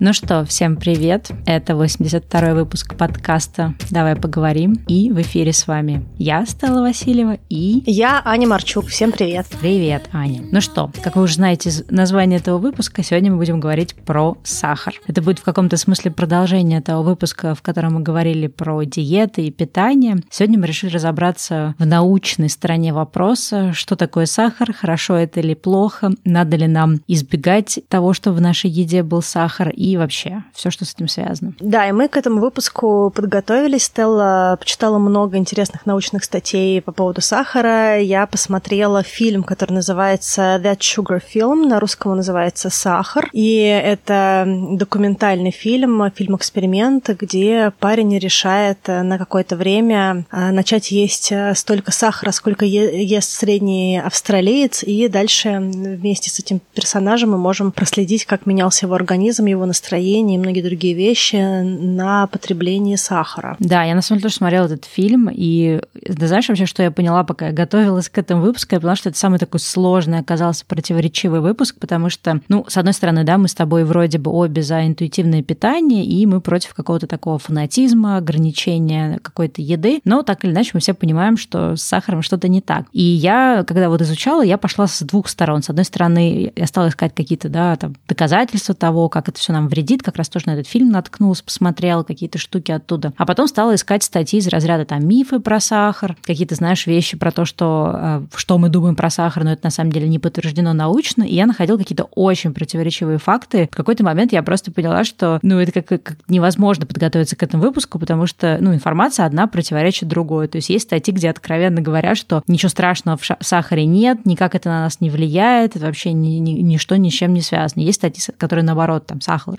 Ну что, всем привет, это 82-й выпуск подкаста «Давай поговорим», и в эфире с вами я, Стелла Васильева, и... Я, Аня Марчук, всем привет. Привет, Аня. Ну что, как вы уже знаете из названия этого выпуска, сегодня мы будем говорить про сахар. Это будет в каком-то смысле продолжение того выпуска, в котором мы говорили про диеты и питание. Сегодня мы решили разобраться в научной стороне вопроса, что такое сахар, хорошо это или плохо, надо ли нам избегать того, что в нашей еде был сахар, и вообще все, что с этим связано. Да, и мы к этому выпуску подготовились. Стелла почитала много интересных научных статей по поводу сахара. Я посмотрела фильм, который называется That Sugar Film. На русском он называется «Сахар». И это документальный фильм-эксперимент, где парень решает на какое-то время начать есть столько сахара, сколько ест средний австралиец. И дальше вместе с этим персонажем мы можем проследить, как менялся его организм, его настроение и многие другие вещи на потребление сахара. Да, я на самом деле тоже смотрела этот фильм, и да, знаешь вообще, что я поняла, пока я готовилась к этому выпуску, я поняла, что это самый такой сложный оказался противоречивый выпуск, потому что, ну, с одной стороны, да, мы с тобой вроде бы обе за интуитивное питание, и мы против какого-то такого фанатизма, ограничения какой-то еды, но так или иначе мы все понимаем, что с сахаром что-то не так. И я, когда вот изучала, я пошла с двух сторон. С одной стороны, я стала искать какие-то, да, там, доказательства того, как это все нам вредит, как раз тоже на этот фильм наткнулась, посмотрела какие-то штуки оттуда. А потом стала искать статьи из разряда там мифы про сахар, какие-то, знаешь, вещи про то, что мы думаем про сахар, но это на самом деле не подтверждено научно, и я находила какие-то очень противоречивые факты. В какой-то момент я просто поняла, что, ну, это как невозможно подготовиться к этому выпуску, потому что, ну, информация одна противоречит другой. То есть есть статьи, где откровенно говорят, что ничего страшного в сахаре нет, никак это на нас не влияет, это вообще ничто ни с чем не связано. Есть статьи, которые, наоборот, там,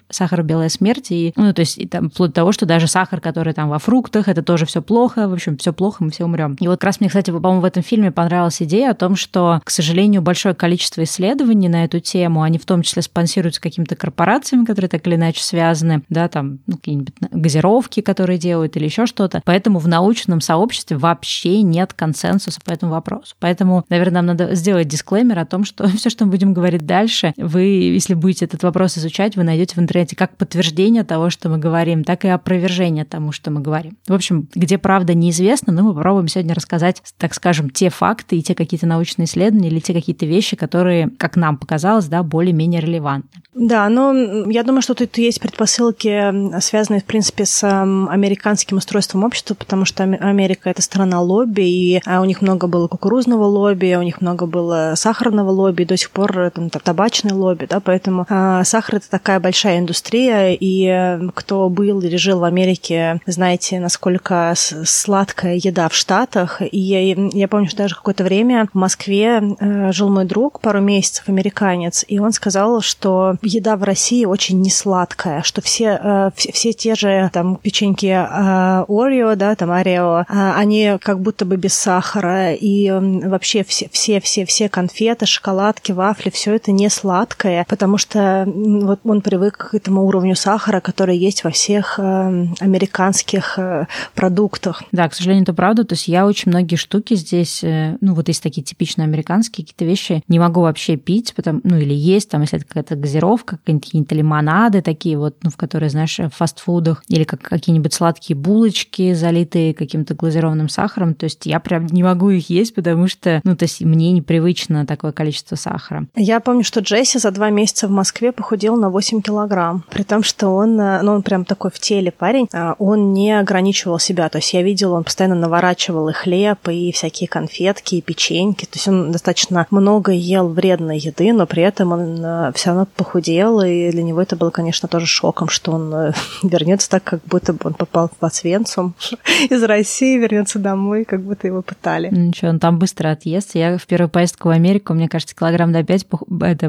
сахар белая смерть, и, ну, то есть, и там, вплоть до того, что даже сахар, который там во фруктах, это тоже все плохо, в общем, все плохо, мы все умрем. И вот как раз мне, кстати, по-моему, в этом фильме понравилась идея о том, что, к сожалению, большое количество исследований на эту тему, они в том числе спонсируются какими-то корпорациями, которые так или иначе связаны, да, там, ну, какие-нибудь газировки, которые делают, или еще что-то. Поэтому в научном сообществе вообще нет консенсуса по этому вопросу. Поэтому, наверное, нам надо сделать дисклеймер о том, что все, что мы будем говорить дальше, вы, если будете этот вопрос изучать, вы найдете в интернете как подтверждение того, что мы говорим, так и опровержение тому, что мы говорим. В общем, где правда неизвестна, но мы попробуем сегодня рассказать, так скажем, те факты и те какие-то научные исследования или те какие-то вещи, которые, как нам показалось, да, более-менее релевантны. Да, но я думаю, что тут есть предпосылки, связанные, в принципе, с американским устройством общества, потому что Америка — это страна лобби, и у них много было кукурузного лобби, у них много было сахарного лобби, до сих пор там табачное лобби, да, поэтому сахар — это такая большая индустрия, и кто был или жил в Америке, знаете, насколько сладкая еда в Штатах. И я помню, что даже какое-то время в Москве жил мой друг, пару месяцев, американец, и он сказал, что еда в России очень несладкая, что все те же там печеньки Oreo, да, там Oreo, они как будто бы без сахара, и вообще все конфеты, шоколадки, вафли, все это несладкое, потому что вот он привык к этому уровню сахара, который есть во всех американских продуктах. Да, к сожалению, это правда. То есть я очень многие штуки здесь, ну, вот есть такие типично американские какие-то вещи, не могу вообще пить, потому, ну, или есть, там, если это какая-то газировка, какие-то лимонады такие вот, ну, в которые, знаешь, в фастфудах, или как какие-нибудь сладкие булочки, залитые каким-то глазированным сахаром. То есть я прям не могу их есть, потому что, ну, то есть мне непривычно такое количество сахара. Я помню, что Джесси за 2 месяца в Москве похудел на 8 килограмм, при том, что он, ну, он прям такой в теле парень, он не ограничивал себя, то есть я видела, он постоянно наворачивал и хлеб, и всякие конфетки, и печеньки, то есть он достаточно много ел вредной еды, но при этом он все равно похудел, и для него это было, конечно, тоже шоком, что он вернется так, как будто бы он попал в Освенцим из России, вернется домой, как будто его пытали. Ничего, он там быстро отъест. Я в первую поездку в Америку, мне кажется, килограмм до 5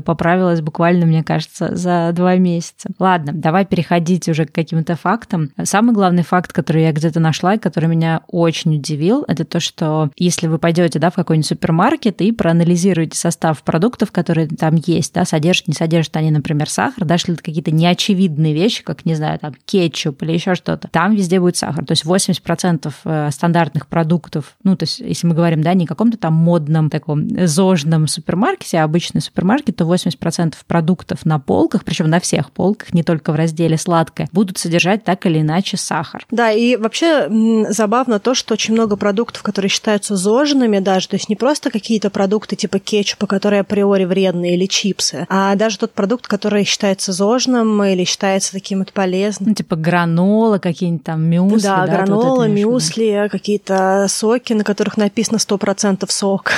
поправилась буквально, мне кажется, за 2 месяца. Ладно, давай переходить уже к каким-то фактам. Самый главный факт, который я где-то нашла и который меня очень удивил, это то, что если вы пойдете, да, в какой-нибудь супермаркет и проанализируете состав продуктов, которые там есть, да, содержат, не содержат они, например, сахар, даже если это какие-то неочевидные вещи, как, не знаю, там, кетчуп или еще что-то, там везде будет сахар. То есть 80% стандартных продуктов, ну, то есть если мы говорим, да, не о каком-то там модном таком зожном супермаркете, а обычный супермаркет, то 80% продуктов на полках, причем на всех полках, не только в разделе «сладкое», будут содержать так или иначе сахар. Да, и вообще забавно то, что очень много продуктов, которые считаются зожными даже, то есть не просто какие-то продукты типа кетчупа, которые априори вредные, или чипсы, а даже тот продукт, который считается зожным или считается таким вот полезным. Ну, типа гранола, какие-нибудь там мюсли. Да, да, гранола, мюсли, какие-то соки, на которых написано 100% сок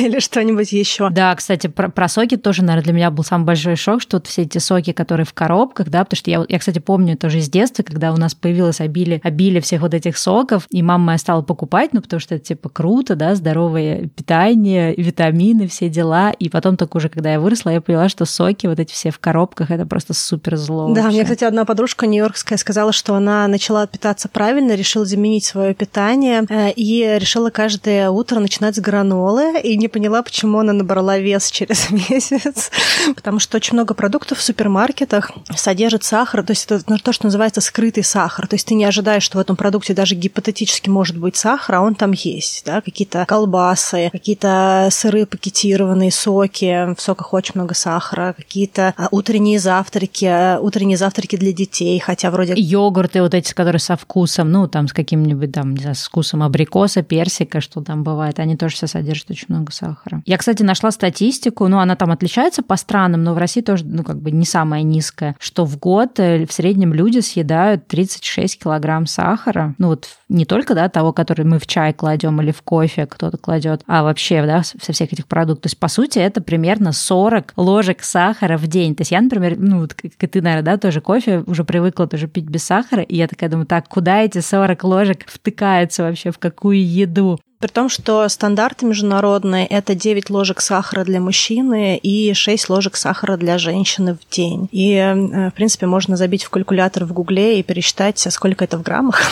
или что-нибудь еще. Да, кстати, про соки тоже, наверное, для меня был самый большой шок, что вот все эти соки, которые в коробках, да, потому что я, кстати, помню тоже из детства, когда у нас появилось обилие всех вот этих соков, и мама моя стала покупать, ну, потому что это типа круто, да, здоровое питание, витамины, все дела, и потом только уже, когда я выросла, я поняла, что соки вот эти все в коробках, это просто супер зло. Да, мне, кстати, одна подружка нью-йоркская сказала, что она начала питаться правильно, решила заменить свое питание и решила каждое утро начинать с гранолы, и не поняла, почему она набрала вес через месяц, потому что очень много продуктов в супермаркетах содержит сахар, то есть это то, что называется скрытый сахар, то есть ты не ожидаешь, что в этом продукте даже гипотетически может быть сахар, а он там есть, да, какие-то колбасы, какие-то сыры пакетированные, соки, в соках очень много сахара, какие-то утренние завтраки для детей, хотя вроде... Йогурты вот эти, которые со вкусом, ну, там, с каким-нибудь, там, не знаю, с вкусом абрикоса, персика, что там бывает, они тоже все содержат очень много сахара. Я, кстати, нашла статистику, ну, она там отличается по странам, но в России тоже, ну, как бы не самая низкая, что в год в среднем люди съедают 36 килограмм сахара, ну, вот не только, да, того, который мы в чай кладем или в кофе кто-то кладет, а вообще, да, со всех этих продуктов. То есть, по сути, это примерно 40 ложек сахара в день. То есть я, например, ну, вот как и ты, наверное, да, тоже кофе уже привыкла тоже пить без сахара, и я такая думаю, так, куда эти 40 ложек втыкаются вообще, в какую еду? При том, что стандарты международные – это 9 ложек сахара для мужчины и 6 ложек сахара для женщины в день. И, в принципе, можно забить в калькулятор в Гугле и пересчитать, сколько это в граммах,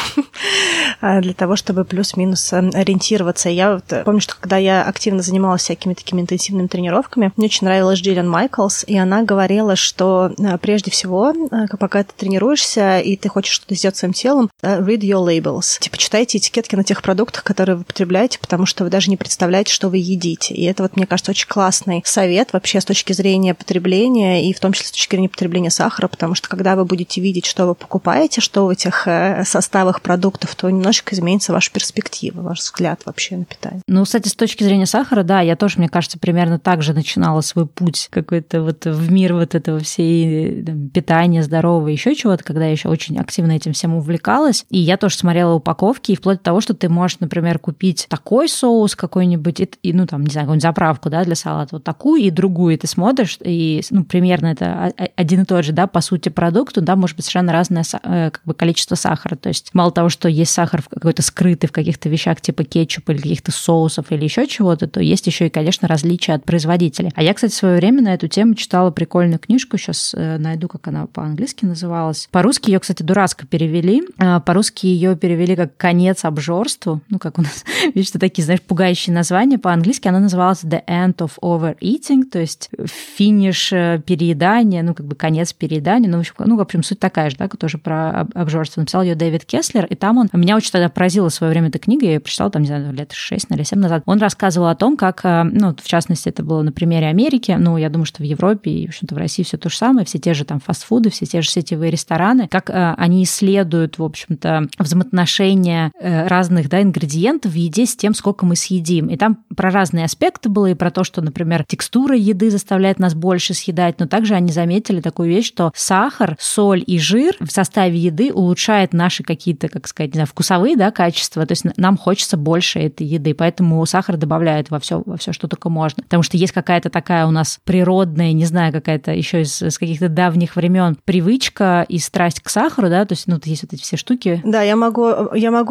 для того, чтобы плюс-минус ориентироваться. Я помню, что когда я активно занималась всякими такими интенсивными тренировками, мне очень нравилась Джиллиан Майклс, и она говорила, что прежде всего, пока ты тренируешься и ты хочешь что-то сделать своим телом, read your labels. Типа, читайте этикетки на тех продуктах, которые вы потребляете, потому что вы даже не представляете, что вы едите. И это, вот, мне кажется, очень классный совет вообще с точки зрения потребления, и в том числе с точки зрения потребления сахара, потому что когда вы будете видеть, что вы покупаете, что в этих составах продуктов, то немножечко изменится ваша перспектива, ваш взгляд вообще на питание. Ну, кстати, с точки зрения сахара, да, я тоже, мне кажется, примерно так же начинала свой путь какой-то вот в мир вот этого всей питания здорового, еще чего-то, когда я еще очень активно этим всем увлекалась. И я тоже смотрела упаковки, и вплоть до того, что ты можешь, например, купить такой соус какой-нибудь, и, ну, там, не знаю, какую-нибудь заправку, да, для салата, вот такую и другую, и ты смотришь, и, ну, примерно это один и тот же, да, по сути, продукт, да, может быть, совершенно разное, как бы, количество сахара, то есть мало того, что есть сахар какой-то скрытый в каких-то вещах, типа кетчупа или каких-то соусов или еще чего-то, то есть еще и, конечно, различия от производителя. А я, кстати, в свое время на эту тему читала прикольную книжку, сейчас найду, как она по-английски называлась. По-русски ее, кстати, дурацко перевели, по-русски ее перевели как «Конец обжорству», ну, как у нас... Видишь, что такие, знаешь, пугающие названия. По-английски она называлась The End of Overeating, то есть финиш переедания, ну, как бы конец переедания. Ну, в общем, суть такая же, да, тоже про обжорство. Написал ее Дэвид Кесслер, и там он... Меня очень тогда поразила в свое время эта книга, я ее прочитала, там, не знаю, лет 6 или 7 назад. Он рассказывал о том, как, ну, в частности, это было на примере Америки, ну, я думаю, что в Европе и, в общем-то, в России все то же самое, все те же там фастфуды, все те же сетевые рестораны, как они исследуют, в общем-то, взаимоотношения разных, да, ингредиентов в еде с тем, сколько мы съедим. И там про разные аспекты было, и про то, что, например, текстура еды заставляет нас больше съедать, но также они заметили такую вещь, что сахар, соль и жир в составе еды улучшает наши какие-то, как сказать, не знаю, вкусовые, да, качества, то есть нам хочется больше этой еды, поэтому сахар добавляют во все, что только можно. Потому что есть какая-то такая у нас природная, не знаю, какая-то еще из каких-то давних времен привычка и страсть к сахару, да, то есть, ну, есть вот эти все штуки. Да, я могу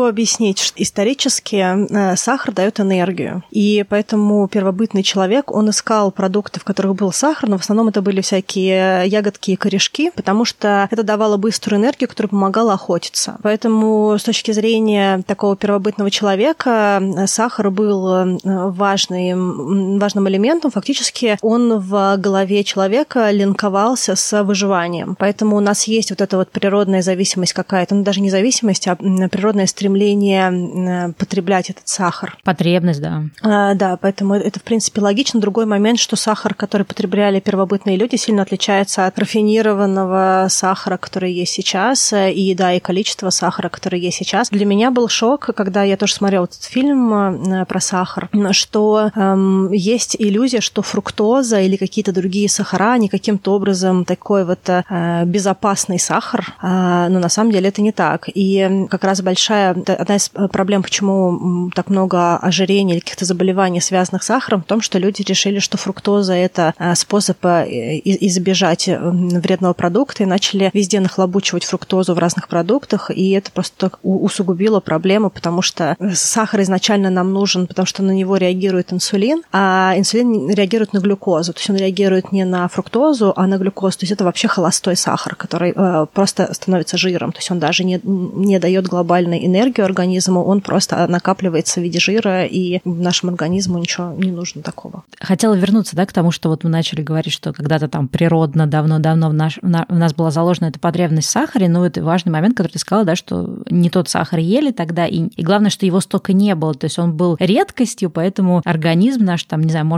объяснить, что исторически действительно сахар дает энергию. И поэтому первобытный человек, он искал продукты, в которых был сахар, но в основном это были всякие ягодки и корешки, потому что это давало быструю энергию, которая помогала охотиться. Поэтому с точки зрения такого первобытного человека сахар был важным элементом. Фактически он в голове человека линковался с выживанием. Поэтому у нас есть вот эта вот природная зависимость какая-то, ну даже не зависимость, а природное стремление потреблять этот сахар. Потребность, да. Да, поэтому это, в принципе, логично. Другой момент, что сахар, который потребляли первобытные люди, сильно отличается от рафинированного сахара, который есть сейчас, и, да, и количество сахара, который есть сейчас. Для меня был шок, когда я тоже смотрела этот фильм про сахар, что есть иллюзия, что фруктоза или какие-то другие сахара, они каким-то образом такой вот безопасный сахар, но на самом деле это не так. И как раз одна из проблем, почему так много ожирений или каких-то заболеваний, связанных с сахаром, в том, что люди решили, что фруктоза – это способ избежать вредного продукта, и начали везде нахлобучивать фруктозу в разных продуктах, и это просто усугубило проблему, потому что сахар изначально нам нужен, потому что на него реагирует инсулин, а инсулин реагирует на глюкозу, то есть он реагирует не на фруктозу, а на глюкозу, то есть это вообще холостой сахар, который просто становится жиром, то есть он даже не дает глобальной энергию организму, он просто накапливается в виде жира, и нашему организму ничего не нужно такого. Хотела вернуться, да, к тому, что вот мы начали говорить, что когда-то там природно, давно-давно у нас была заложена эта потребность в сахаре, но это важный момент, который ты сказала, да, что не тот сахар ели тогда, и главное, что его столько не было, то есть он был редкостью, поэтому организм наш, там, не знаю,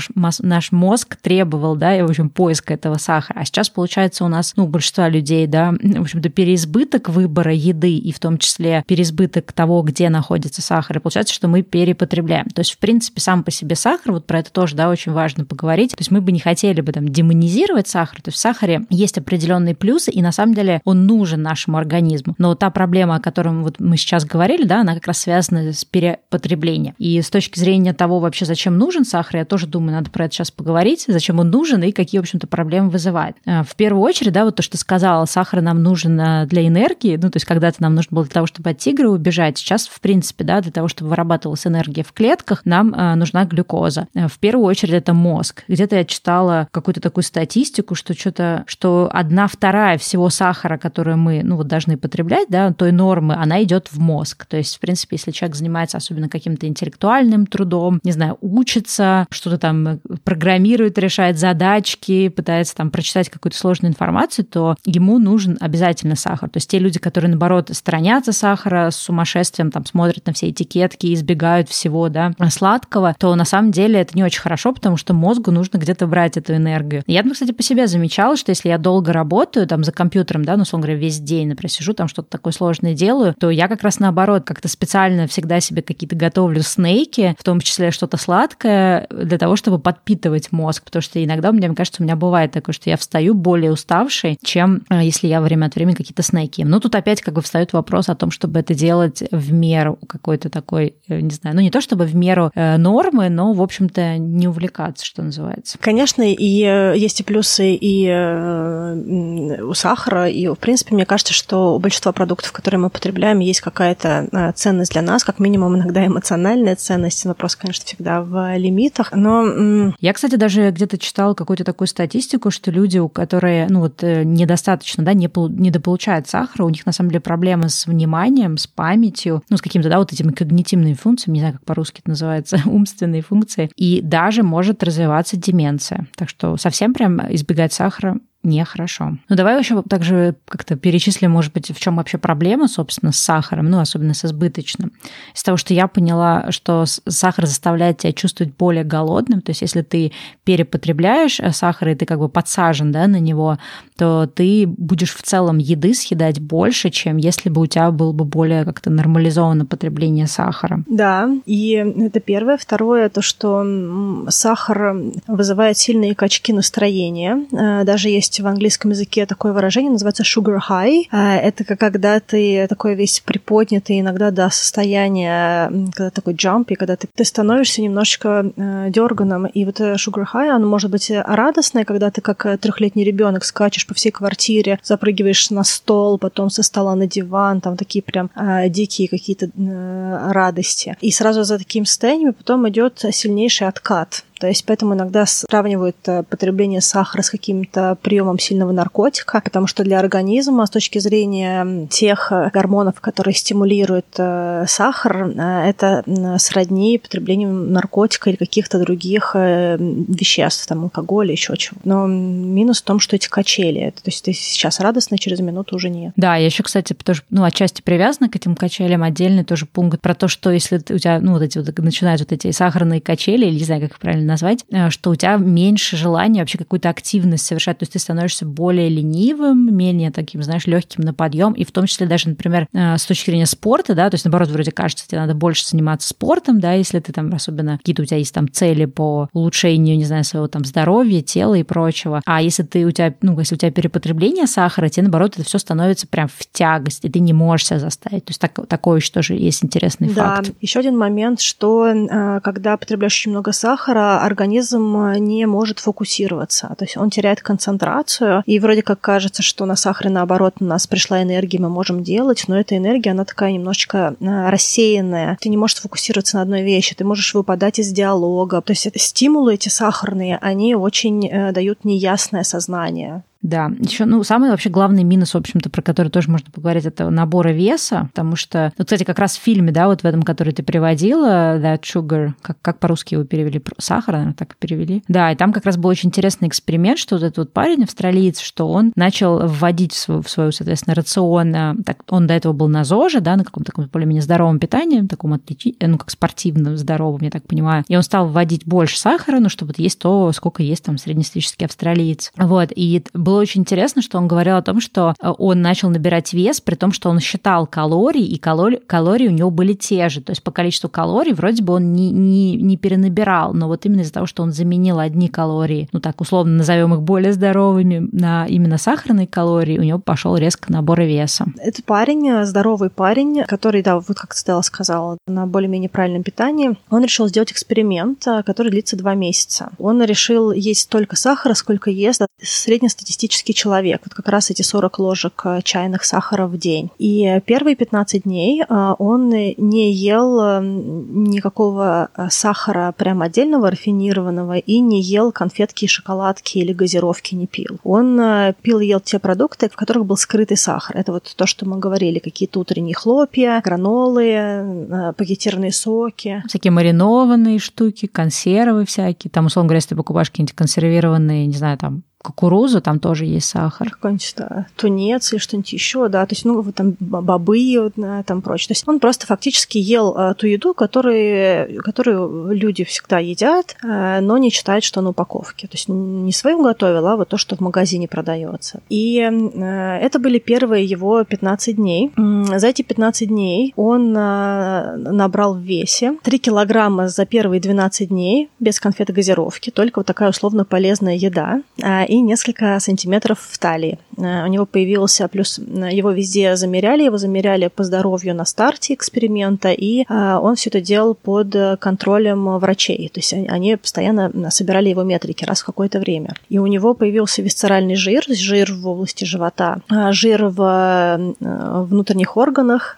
наш мозг требовал, да, и, в общем, поиска этого сахара. А сейчас, получается, у нас, ну, большинство людей, да, в общем-то, переизбыток выбора еды, и в том числе переизбыток того, где находится сахар, и получается, что мы перепотребляем. То есть, в принципе, сам по себе сахар, вот про это тоже, да, очень важно поговорить, то есть мы бы не хотели бы там демонизировать сахар, то есть в сахаре есть определенные плюсы, и на самом деле он нужен нашему организму. Но та проблема, о которой вот мы сейчас говорили, да, она как раз связана с перепотреблением. И с точки зрения того вообще, зачем нужен сахар, я тоже думаю, надо про это сейчас поговорить, зачем он нужен и какие, в общем-то, проблемы вызывает. В первую очередь, да, вот то, что ты сказала, сахар нам нужен для энергии, ну, то есть когда-то нам нужно было для того, чтобы от тигра убежать, сейчас, в принципе, да, для того, чтобы вырабатывалась энергия в клетках, нам нужна глюкоза. В первую очередь это мозг. Где-то я читала какую-то такую статистику, что 1/2 всего сахара, который мы, ну, вот должны потреблять, да, той нормы, она идет в мозг. То есть, в принципе, если человек занимается особенно каким-то интеллектуальным трудом, не знаю, учится, что-то там программирует, решает задачки, пытается там прочитать какую-то сложную информацию, то ему нужен обязательно сахар. То есть те люди, которые, наоборот, сторонятся сахара, с сумасшествием там смотрят на все этикетки, избегают всего, да, сладкого, то на самом деле это не очень хорошо, потому что мозгу нужно где-то брать эту энергию. Я, кстати, по себе замечала, что если я долго работаю там за компьютером, да, ну, условно говоря, весь день, например, сижу, там что-то такое сложное делаю, то я как раз наоборот как-то специально всегда себе какие-то готовлю снеки, в том числе что-то сладкое, для того, чтобы подпитывать мозг, потому что иногда, мне кажется, у меня бывает такое, что я встаю более уставшей, чем если я время от времени какие-то снеки. Но тут опять как бы встает вопрос о том, чтобы это делать в меру какой-то такой, не знаю, ну не то чтобы в меру нормы, но, в общем-то, не увлекаться, что называется. Конечно, и есть и плюсы и у сахара, и, в принципе, мне кажется, что у большинства продуктов, которые мы потребляем, есть какая-то ценность для нас, как минимум иногда эмоциональная ценность. Вопрос, конечно, всегда в лимитах, но... Я, кстати, даже где-то читала какую-то такую статистику, что люди, у которые, ну вот, недостаточно, да, недополучают сахара, у них, на самом деле, проблемы с вниманием, с памятью, ну, с какими-то, да, вот этими когнитивными функциями, не знаю, как по-русски это называется, умственные функции, и даже может развиваться деменция. Так что совсем прям избегать сахара нехорошо. Ну, давай еще также как-то перечислим, может быть, в чем вообще проблема, собственно, с сахаром, ну, особенно с избыточным. Из того, что я поняла, что сахар заставляет тебя чувствовать более голодным, то есть если ты перепотребляешь сахар, и ты как бы подсажен, да, на него, то ты будешь в целом еды съедать больше, чем если бы у тебя было бы более как-то нормализовано потребление сахара. Да, и это первое. Второе, то, что сахар вызывает сильные качки настроения. Даже есть есть в английском языке такое выражение, называется sugar high. Это когда ты такой весь приподнятый иногда до состояния, когда такой джамп, и когда ты становишься немножечко дерганым. И вот sugar high, оно может быть радостное, когда ты как трехлетний ребенок скачешь по всей квартире, запрыгиваешь на стол, потом со стола на диван, там такие прям дикие какие-то радости. И сразу за таким состоянием потом идет сильнейший откат. То есть поэтому иногда сравнивают потребление сахара с каким-то приемом сильного наркотика, потому что для организма с точки зрения тех гормонов, которые стимулируют сахар, это сродни потреблению наркотика или каких-то других веществ, там алкоголя, еще чего. Но минус в том, что эти качели, то есть ты сейчас радостно, через минуту уже нет. Да, я еще, кстати, тоже, отчасти привязана к этим качелям, отдельный тоже пункт про то, что если у тебя, начинают эти сахарные качели, или не знаю, как их правильно назвать, что у тебя меньше желания вообще какую-то активность совершать, то есть ты становишься более ленивым, менее таким, легким на подъем, и в том числе даже, например, с точки зрения спорта, да, то есть наоборот, вроде кажется, тебе надо больше заниматься спортом, да, если ты там особенно какие-то у тебя есть там цели по улучшению, своего там здоровья, тела и прочего, а если ты если у тебя перепотребление сахара, тебе наоборот это все становится прям в тягость, и ты не можешь себя заставить, то есть такой еще тоже есть интересный факт. Да, еще один момент, что когда потребляешь очень много сахара, организм не может фокусироваться, то есть он теряет концентрацию, и вроде как кажется, что на сахаре наоборот у нас пришла энергия, мы можем делать, но эта энергия, она такая немножечко рассеянная, ты не можешь фокусироваться на одной вещи, ты можешь выпадать из диалога, то есть стимулы эти сахарные, они очень дают неясное сознание. Да, еще, самый вообще главный минус, в общем-то, про который тоже можно поговорить, это набора веса, потому что, кстати, как раз в фильме, да, в этом, который ты приводила, That Sugar, как по-русски его перевели, сахар, наверное, так и перевели. Да, и там как раз был очень интересный эксперимент, что этот парень, австралиец, что он начал вводить в свой, соответственно, рацион, так, он до этого был на ЗОЖе, да, на каком-то таком более-менее здоровом питании, таком как спортивном, здоровом, я так понимаю, и он стал вводить больше сахара, чтобы есть то, сколько есть там среднестатистический австралиец. И было очень интересно, что он говорил о том, что он начал набирать вес, при том, что он считал калории, и калории у него были те же. То есть по количеству калорий вроде бы он не перенабирал, но вот именно из-за того, что он заменил одни калории, условно назовем их более здоровыми, на именно сахарные калории, у него пошел резко набор веса. Это парень, здоровый парень, который, как Стелла сказала, на более-менее правильном питании, он решил сделать эксперимент, который длится 2 месяца. Он решил есть столько сахара, сколько ест среднестатистический человек, как раз эти 40 ложек чайных сахара в день. И первые 15 дней он не ел никакого сахара прям отдельного, рафинированного, и не ел конфетки и шоколадки или газировки не пил. Он пил и ел те продукты, в которых был скрытый сахар. Это то, что мы говорили, какие-то утренние хлопья, гранолы, пакетированные соки. Всякие маринованные штуки, консервы всякие. Там, условно говоря, если ты покупаешь какие-нибудь консервированные, кукурузу, там тоже есть сахар. Какой-нибудь тунец или что-нибудь еще, да, то есть, бобы, там прочее. То есть он просто фактически ел ту еду, которую люди всегда едят, но не считают, что на упаковке. То есть не свою готовил, а то, что в магазине продается. И это были первые его 15 дней. За эти 15 дней он набрал в весе 3 килограмма за первые 12 дней без конфет и газировки, только такая условно полезная еда, и несколько сантиметров в талии. У него появился, плюс его везде замеряли, по здоровью на старте эксперимента, и он все это делал под контролем врачей. То есть они постоянно собирали его метрики раз в какое-то время. И у него появился висцеральный жир, жир в области живота, жир в внутренних органах.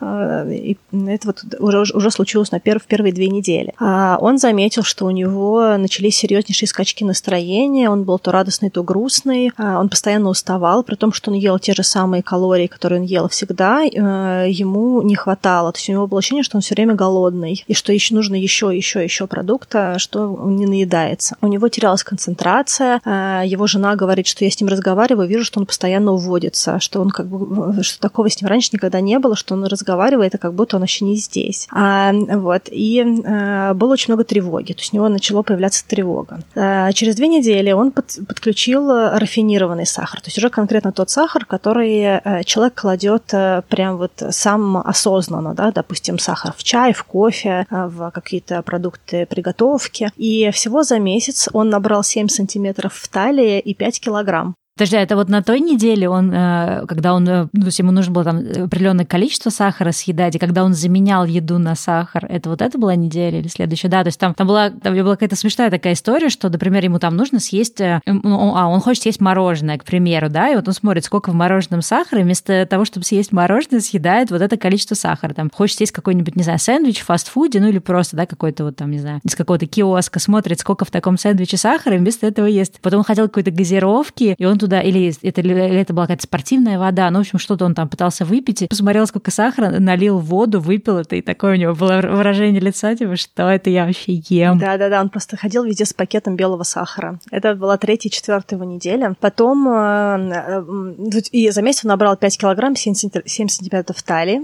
И это уже случилось в первые 2 недели. Он заметил, что у него начались серьезнейшие скачки настроения, он был то радостный, то грустный, он постоянно уставал, при том, что он ел те же самые калории, которые он ел всегда, ему не хватало. То есть у него было ощущение, что он все время голодный, и что еще нужно еще продукта, что он не наедается. У него терялась концентрация, его жена говорит, что я с ним разговариваю, вижу, что он постоянно уводится, что он что такого с ним раньше никогда не было, что он разговаривает, а как будто он вообще не здесь. И было очень много тревоги, то есть у него начала появляться тревога. Через 2 недели он подключил рафинированный сахар, то есть уже конкретно тот сахар, который человек кладет прям сам осознанно, да, допустим, сахар в чай, в кофе, в какие-то продукты приготовки. И всего за месяц он набрал 7 сантиметров в талии и 5 килограмм. Подожди, это вот на той неделе он, когда он, ну, то есть ему нужно было там определенное количество сахара съедать, и когда он заменял еду на сахар, это вот это была неделя или следующая? Да, то есть там была какая-то смешная такая история, что, например, ему там нужно съесть, он хочет съесть мороженое, к примеру, да, и вот он смотрит, сколько в мороженом сахара, и вместо того, чтобы съесть мороженое, съедает вот это количество сахара. Там хочет съесть какой-нибудь, не знаю, сэндвич в фастфуде, ну или просто, да, какой-то вот там, не знаю, из какого-то киоска, смотрит, сколько в таком сэндвиче сахара, и вместо этого ест. Потом он хотел какой-то газировки, и он туда, или это была какая-то спортивная вода, ну, в общем, что-то он там пытался выпить, и посмотрел, сколько сахара, налил воду, выпил это, и такое у него было выражение лица, типа, что это я вообще ем? Да, он просто ходил везде с пакетом белого сахара. Это была 3-4 неделя. Потом и за месяц он набрал 5 килограмм, 7 сантиметров талии.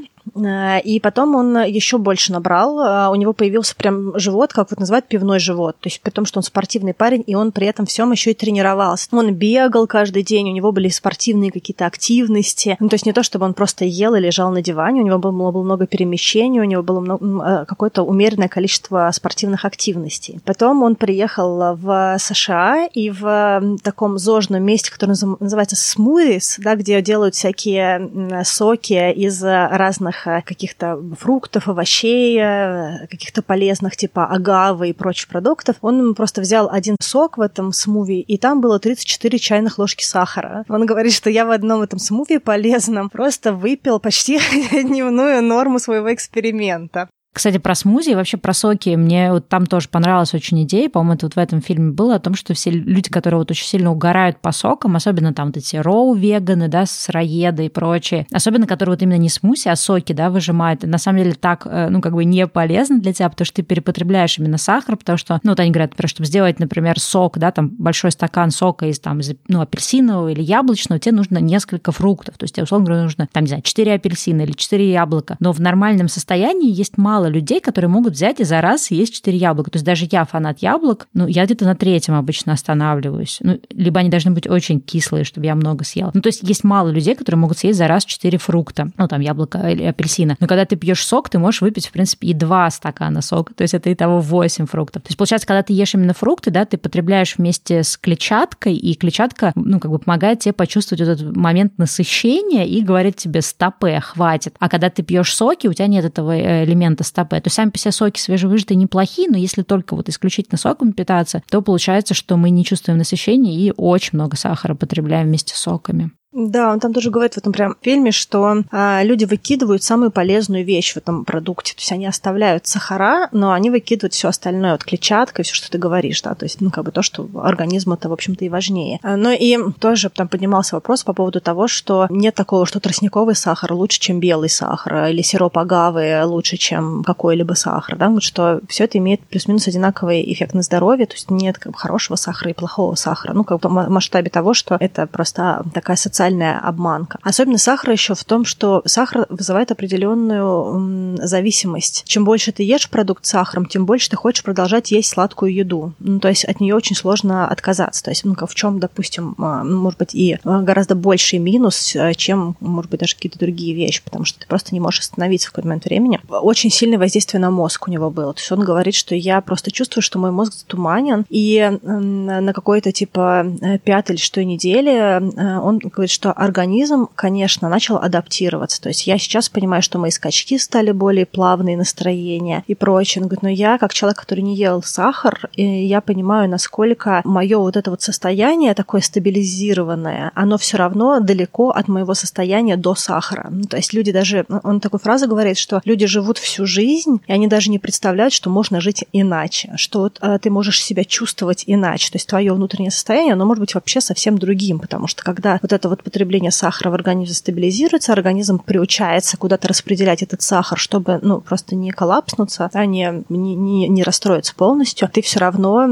И потом он еще больше набрал. У него появился прям живот, как вот называют, пивной живот. То есть при том, что он спортивный парень, и он при этом всем еще и тренировался. Он бегал каждый день, у него были спортивные какие-то активности. Ну, то есть не то, чтобы он просто ел и лежал на диване, у него было много перемещений, у него было какое-то умеренное количество спортивных активностей. Потом он приехал в США, и в таком зожном месте, которое называется смузи, да, где делают всякие соки из разных каких-то фруктов, овощей, каких-то полезных типа агавы и прочих продуктов. Он просто взял один сок в этом смуви, и там было 34 чайных ложки сахара. Он говорит, что я в одном этом смуви полезном просто выпил почти дневную норму своего эксперимента. Кстати, про смузи и вообще про соки. Мне вот там тоже понравилась очень идея. По-моему, это вот в этом фильме было о том, что все люди, которые вот очень сильно угорают по сокам, особенно там вот эти роу-веганы, да, сыроеды и прочие, особенно которые вот именно не смузи, а соки, да, выжимают. На самом деле так, ну, как бы не полезно для тебя, потому что ты перепотребляешь именно сахар, потому что, ну, вот они говорят, например, чтобы сделать, например, сок, да, там большой стакан сока из, там, ну, апельсинового или яблочного, тебе нужно несколько фруктов. То есть тебе, условно говоря, нужно, там, не знаю, 4 апельсина или 4 яблока. Но в нормальном состоянии есть мало людей, которые могут взять и за раз съесть 4 яблока. То есть даже я фанат яблок, ну, я где-то на 3-м обычно останавливаюсь. Ну, либо они должны быть очень кислые, чтобы я много съела. Ну, то есть есть мало людей, которые могут съесть за раз 4 фрукта. Ну, там, яблоко или апельсина. Но когда ты пьешь сок, ты можешь выпить, в принципе, и 2 стакана сока. То есть это итого 8 фруктов. То есть, получается, когда ты ешь именно фрукты, да, ты потребляешь вместе с клетчаткой, и клетчатка, ну, как бы помогает тебе почувствовать вот этот момент насыщения и говорит тебе стопэ, хватит. А когда ты пьешь соки, у тебя нет этого элемента стопы. То есть сами по себе соки свежевыжатые неплохие, но если только вот исключительно соком питаться, то получается, что мы не чувствуем насыщения и очень много сахара потребляем вместе с соками. Да, он там тоже говорит в этом прям фильме, что люди выкидывают самую полезную вещь в этом продукте. То есть они оставляют сахара, но они выкидывают все остальное, вот клетчатка и все, что ты говоришь, да, то есть, ну, как бы то, что организму-то, в общем-то, и важнее. Но и тоже там поднимался вопрос по поводу того, что нет такого, что тростниковый сахар лучше, чем белый сахар, или сироп агавы лучше, чем какой-либо сахар, да, что все это имеет плюс-минус одинаковый эффект на здоровье, то есть нет как бы хорошего сахара и плохого сахара, ну, как бы в масштабе того, что это просто такая социальная обманка. Особенно сахар еще в том, что сахар вызывает определенную зависимость. Чем больше ты ешь продукт с сахаром, тем больше ты хочешь продолжать есть сладкую еду. Ну, то есть от нее очень сложно отказаться. То есть, ну, в чем, допустим, может быть, и гораздо больший минус, чем, может быть, даже какие-то другие вещи, потому что ты просто не можешь остановиться в какой-то момент времени. Очень сильное воздействие на мозг у него было. То есть он говорит, что я просто чувствую, что мой мозг затуманен, и на какой-то типа 5-й или 6-й неделе он говорит, что организм, конечно, начал адаптироваться. То есть я сейчас понимаю, что мои скачки стали более плавные, настроения и прочее. Он говорит, но я, как человек, который не ел сахар, я понимаю, насколько мое вот это вот состояние такое стабилизированное, оно все равно далеко от моего состояния до сахара. Ну, то есть люди даже... Он такую фразу говорит, что люди живут всю жизнь, и они даже не представляют, что можно жить иначе, что вот ты можешь себя чувствовать иначе. То есть твое внутреннее состояние, оно может быть вообще совсем другим, потому что когда вот это вот потребление сахара в организме стабилизируется, организм приучается куда-то распределять этот сахар, чтобы, ну, просто не коллапснуться, а не расстроиться полностью. Ты все равно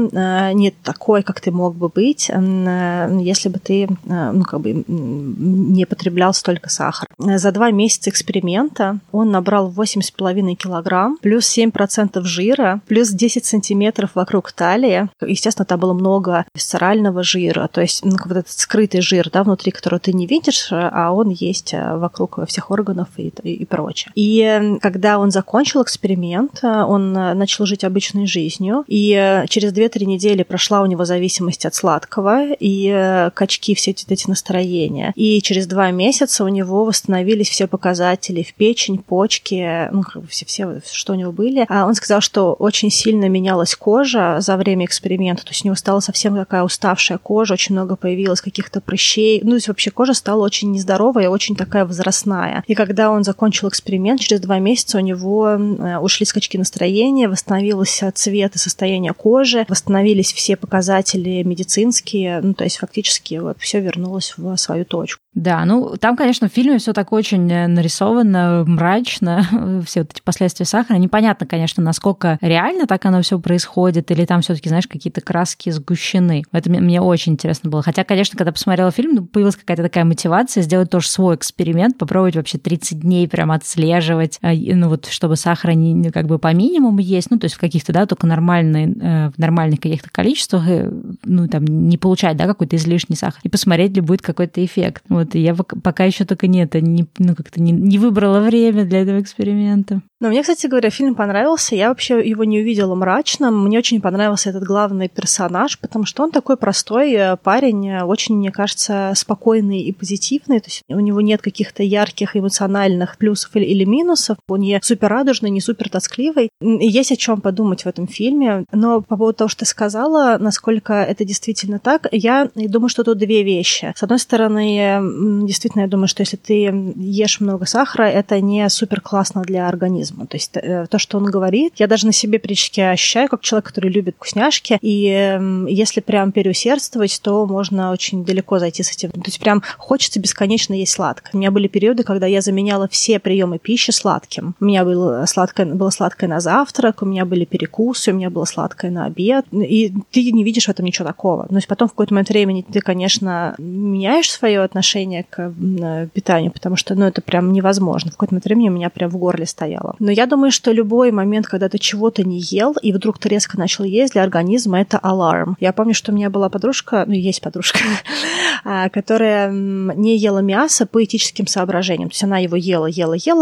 не такой, как ты мог бы быть, если бы ты, ну, как бы не потреблял столько сахара. За 2 месяца эксперимента он набрал 8,5 килограмм, плюс 7% жира, плюс 10 сантиметров вокруг талии. Естественно, там было много висцерального жира, то есть, ну, вот этот скрытый жир, да, внутри, который которую ты не видишь, а он есть вокруг всех органов и прочее. И когда он закончил эксперимент, он начал жить обычной жизнью, и через 2-3 недели прошла у него зависимость от сладкого, и качки, все эти настроения. И через 2 месяца у него восстановились все показатели в печень, почки, ну, как бы все, что у него были. Он сказал, что очень сильно менялась кожа за время эксперимента, то есть у него стала совсем такая уставшая кожа, очень много появилось каких-то прыщей, ну, то есть вообще кожа стала очень нездоровая, очень такая возрастная. И когда он закончил эксперимент, через 2 месяца у него ушли скачки настроения, восстановился цвет и состояние кожи, восстановились все показатели медицинские, ну, то есть фактически вот все вернулось в свою точку. Да, ну там, конечно, в фильме все так очень нарисовано, мрачно, все вот эти последствия сахара. Непонятно, конечно, насколько реально так оно все происходит, или там все-таки, знаешь, какие-то краски сгущены. Это мне очень интересно было. Хотя, конечно, когда посмотрела фильм, появилась какая-то такая мотивация сделать тоже свой эксперимент, попробовать вообще 30 дней прям отслеживать, ну вот, чтобы сахара не, как бы по минимуму есть, ну то есть в каких-то, да, только в нормальных каких-то количествах, ну там не получать, да, какой-то излишний сахар, и посмотреть ли будет какой-то эффект. Вот, и я пока еще только не выбрала время для этого эксперимента. Но мне, кстати говоря, фильм понравился. Я вообще его не увидела мрачным. Мне очень понравился этот главный персонаж, потому что он такой простой парень, очень, мне кажется, спокойный и позитивный. То есть у него нет каких-то ярких эмоциональных плюсов или минусов. Он не суперрадужный, не супертоскливый. Есть о чем подумать в этом фильме. Но по поводу того, что ты сказала, насколько это действительно так, я думаю, что тут 2 вещи. С одной стороны, действительно, я думаю, что если ты ешь много сахара, это не супер классно для организма. То есть то, что он говорит, я даже на себе практически ощущаю, как человек, который любит вкусняшки, и если прям переусердствовать, то можно очень далеко зайти с этим. То есть прям хочется бесконечно есть сладкое. У меня были периоды, когда я заменяла все приемы пищи сладким. У меня было сладкое на завтрак, у меня были перекусы, у меня было сладкое на обед, и ты не видишь в этом ничего такого. То есть потом в какой-то момент времени ты, конечно, меняешь свое отношение к питанию, потому что, ну, это прям невозможно. В какой-то момент времени у меня прям в горле стояло. Но я думаю, что любой момент, когда ты чего-то не ел, и вдруг ты резко начал есть, для организма это аларм. Я помню, что у меня была подружка, ну, есть подружка, которая не ела мясо по этическим соображениям. То есть она его ела,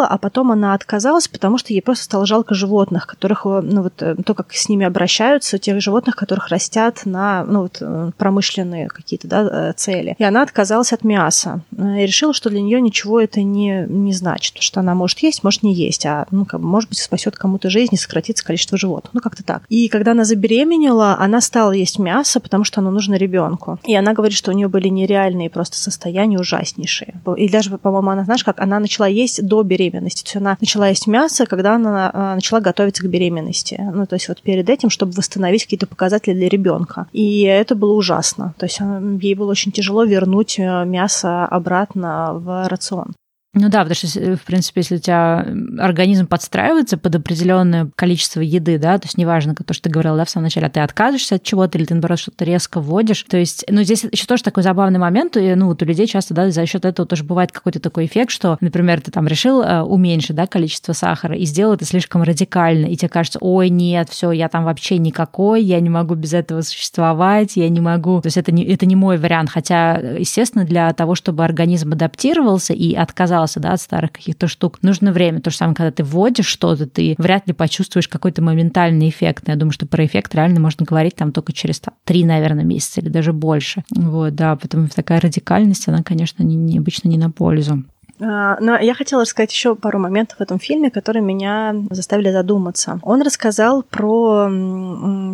а потом она отказалась, потому что ей просто стало жалко животных, которых, ну, вот, то, как с ними обращаются, тех животных, которых растят на, ну, вот, промышленные какие-то, да, цели. И она отказалась от мяса. И решила, что для нее ничего это не значит, что она может есть, может не есть, а, ну, как бы, может быть, спасет кому-то жизнь и сократится количество животных. Ну, как-то так. И когда она забеременела, она стала есть мясо, потому что оно нужно ребенку. И она говорит, что у нее были нереальные просто состояния ужаснейшие. И даже, по-моему, она, знаешь, как она начала есть до беременности. То есть она начала есть мясо, когда она начала готовиться к беременности. Ну, то есть вот перед этим, чтобы восстановить какие-то показатели для ребенка. И это было ужасно. То есть ей было очень тяжело вернуть мясо обратно в рацион. Ну да, потому что, в принципе, если у тебя организм подстраивается под определенное количество еды, да, то есть неважно, то, что ты говорила, да, в самом начале, а ты отказываешься от чего-то, или ты, наоборот, что-то резко вводишь. То есть, ну, здесь еще тоже такой забавный момент, и, ну, вот у людей часто, да, за счет этого тоже бывает какой-то такой эффект, что, например, ты там решил уменьшить, да, количество сахара, и сделал это слишком радикально, и тебе кажется, ой, нет, все, я там вообще никакой, я не могу без этого существовать, я не могу. То есть это не мой вариант, хотя, естественно, для того, чтобы организм адаптировался и отказался, да, от старых каких-то штук. Нужно время. То же самое, когда ты вводишь что-то, ты вряд ли почувствуешь какой-то моментальный эффект. Я думаю, что про эффект реально можно говорить там только через 3, наверное, месяца или даже больше. Вот, да, потому что такая радикальность, она, конечно, обычно не на пользу. Но я хотела рассказать еще пару моментов в этом фильме, которые меня заставили задуматься. Он рассказал про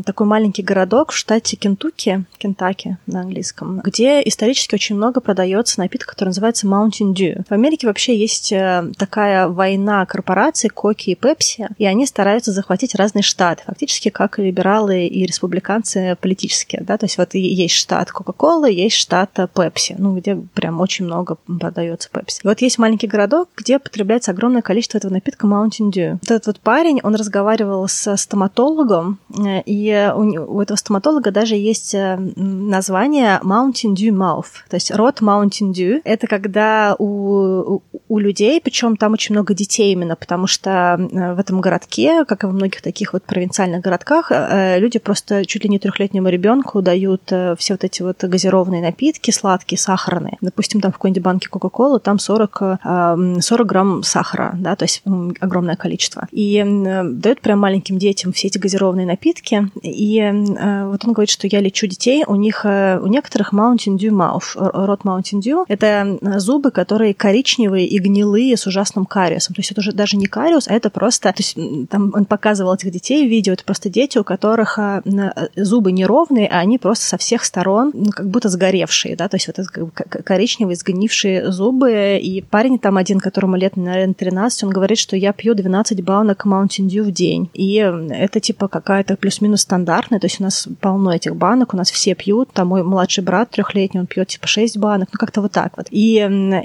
такой маленький городок в штате Кентаки на английском, где исторически очень много продается напиток, который называется Mountain Dew. В Америке вообще есть такая война корпораций Коки и Пепси, и они стараются захватить разные штаты, фактически как и либералы и республиканцы политические, да, то есть вот есть штат Кока-Колы, есть штат Пепси, ну, где прям очень много продается Пепси. Вот есть маленький городок, где потребляется огромное количество этого напитка Mountain Dew. Вот этот вот парень, он разговаривал со стоматологом, и у этого стоматолога даже есть название Mountain Dew Mouth, то есть рот Mountain Dew. Это когда у у людей, причем там очень много детей именно, потому что в этом городке, как и во многих таких вот провинциальных городках, люди просто чуть ли не 3-летнему ребенку дают все вот эти вот газированные напитки, сладкие, сахарные. Допустим, там в какой-нибудь банке Кока-Колы там 40 грамм сахара, да, то есть огромное количество. И дают прям маленьким детям все эти газированные напитки. И вот он говорит, что я лечу детей, у некоторых Mountain Dew mouth, рот Mountain Dew. Это зубы, которые коричневые и гнилые с ужасным кариесом. То есть это уже даже не кариес, а это просто... То есть там он показывал этих детей в видео, это просто дети, у которых зубы неровные, а они просто со всех сторон как будто сгоревшие, да, то есть вот это коричневые, сгнившие зубы. И парень там один, которому лет, наверное, 13, он говорит, что я пью 12 банок Mountain Dew в день. И это типа какая-то плюс-минус стандартная, то есть у нас полно этих банок, у нас все пьют, там мой младший брат 3-летний, он пьет типа 6 банок, ну как-то вот так вот. И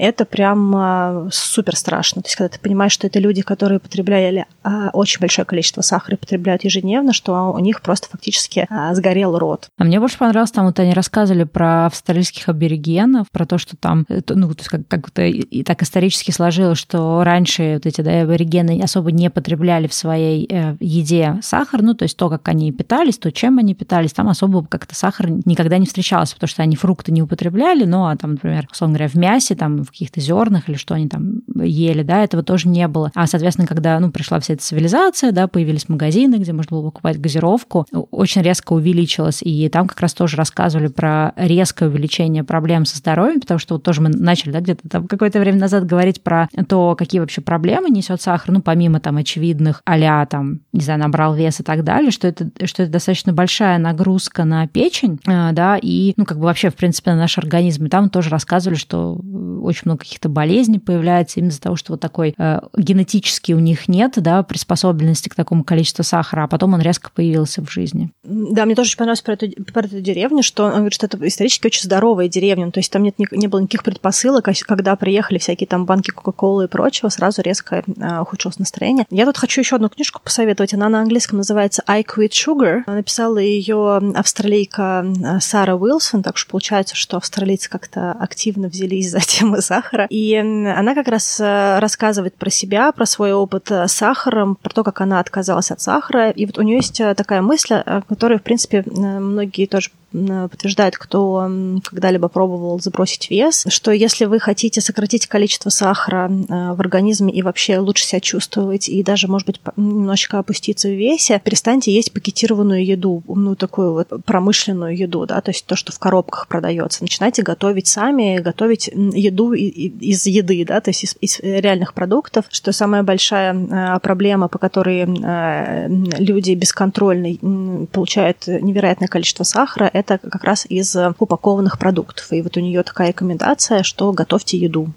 это прям супер страшно, то есть когда ты понимаешь, что это люди, которые потребляли очень большое количество сахара и потребляют ежедневно, что у них просто фактически сгорел рот. А мне больше понравилось, там вот они рассказывали про австралийских аборигенов, про то, что там, ну, то есть как-то и так исторически сложилось, что раньше вот эти, да, аборигены особо не потребляли в своей еде сахар, ну, то есть то, как они питались, то, чем они питались, там особо как-то сахар никогда не встречался, потому что они фрукты не употребляли, ну, а там, например, условно говоря, в мясе, там, в каких-то зернах или что они там ели, да, этого тоже не было. А, соответственно, когда, ну, пришла вся эта цивилизация, да, появились магазины, где можно было покупать газировку, очень резко увеличилось, и там как раз тоже рассказывали про резкое увеличение проблем со здоровьем, потому что вот тоже мы начали, да, где-то там какое-то время назад говорить про то, какие вообще проблемы несет сахар, ну, помимо там очевидных а-ля там, не знаю, набрал вес и так далее, что это достаточно большая нагрузка на печень, да, и, ну, как бы вообще, в принципе, на наш организм. И там тоже рассказывали, что очень много каких-то болезней появляется именно из-за того, что вот такой генетически у них нет, да, приспособленности к такому количеству сахара, а потом он резко появился в жизни. Да, мне тоже очень понравилось про эту деревню, что он говорит, что это исторически очень здоровая деревня, то есть там не было никаких предпосылок, когда приехали всякие там банки Кока-Колы и прочего, сразу резко ухудшилось настроение. Я тут хочу еще одну книжку посоветовать, она на английском называется I Quit Sugar, написала ее австралийка Сара Уилсон, так что получается, что австралийцы как-то активно взялись за тему сахара, и она как раз рассказывает про себя, про свой опыт с сахаром, про то, как она отказалась от сахара, и вот у нее есть такая мысль, которую, в принципе, многие тоже подтверждают, кто когда-либо пробовал сбросить вес, что если вы хотите сократить количество сахара в организме и вообще лучше себя чувствовать, и даже, может быть, немножечко опуститься в весе, перестаньте есть пакетированную еду, ну, такую вот промышленную еду, да, то есть то, что в коробках продается. Начинайте готовить сами, готовить еду из еды, да, то есть из реальных продуктов, что самая большая проблема, по которой люди бесконтрольно получают невероятное количество сахара, это как раз из упакованных продуктов. И вот у нее такая рекомендация, что готовьте еду.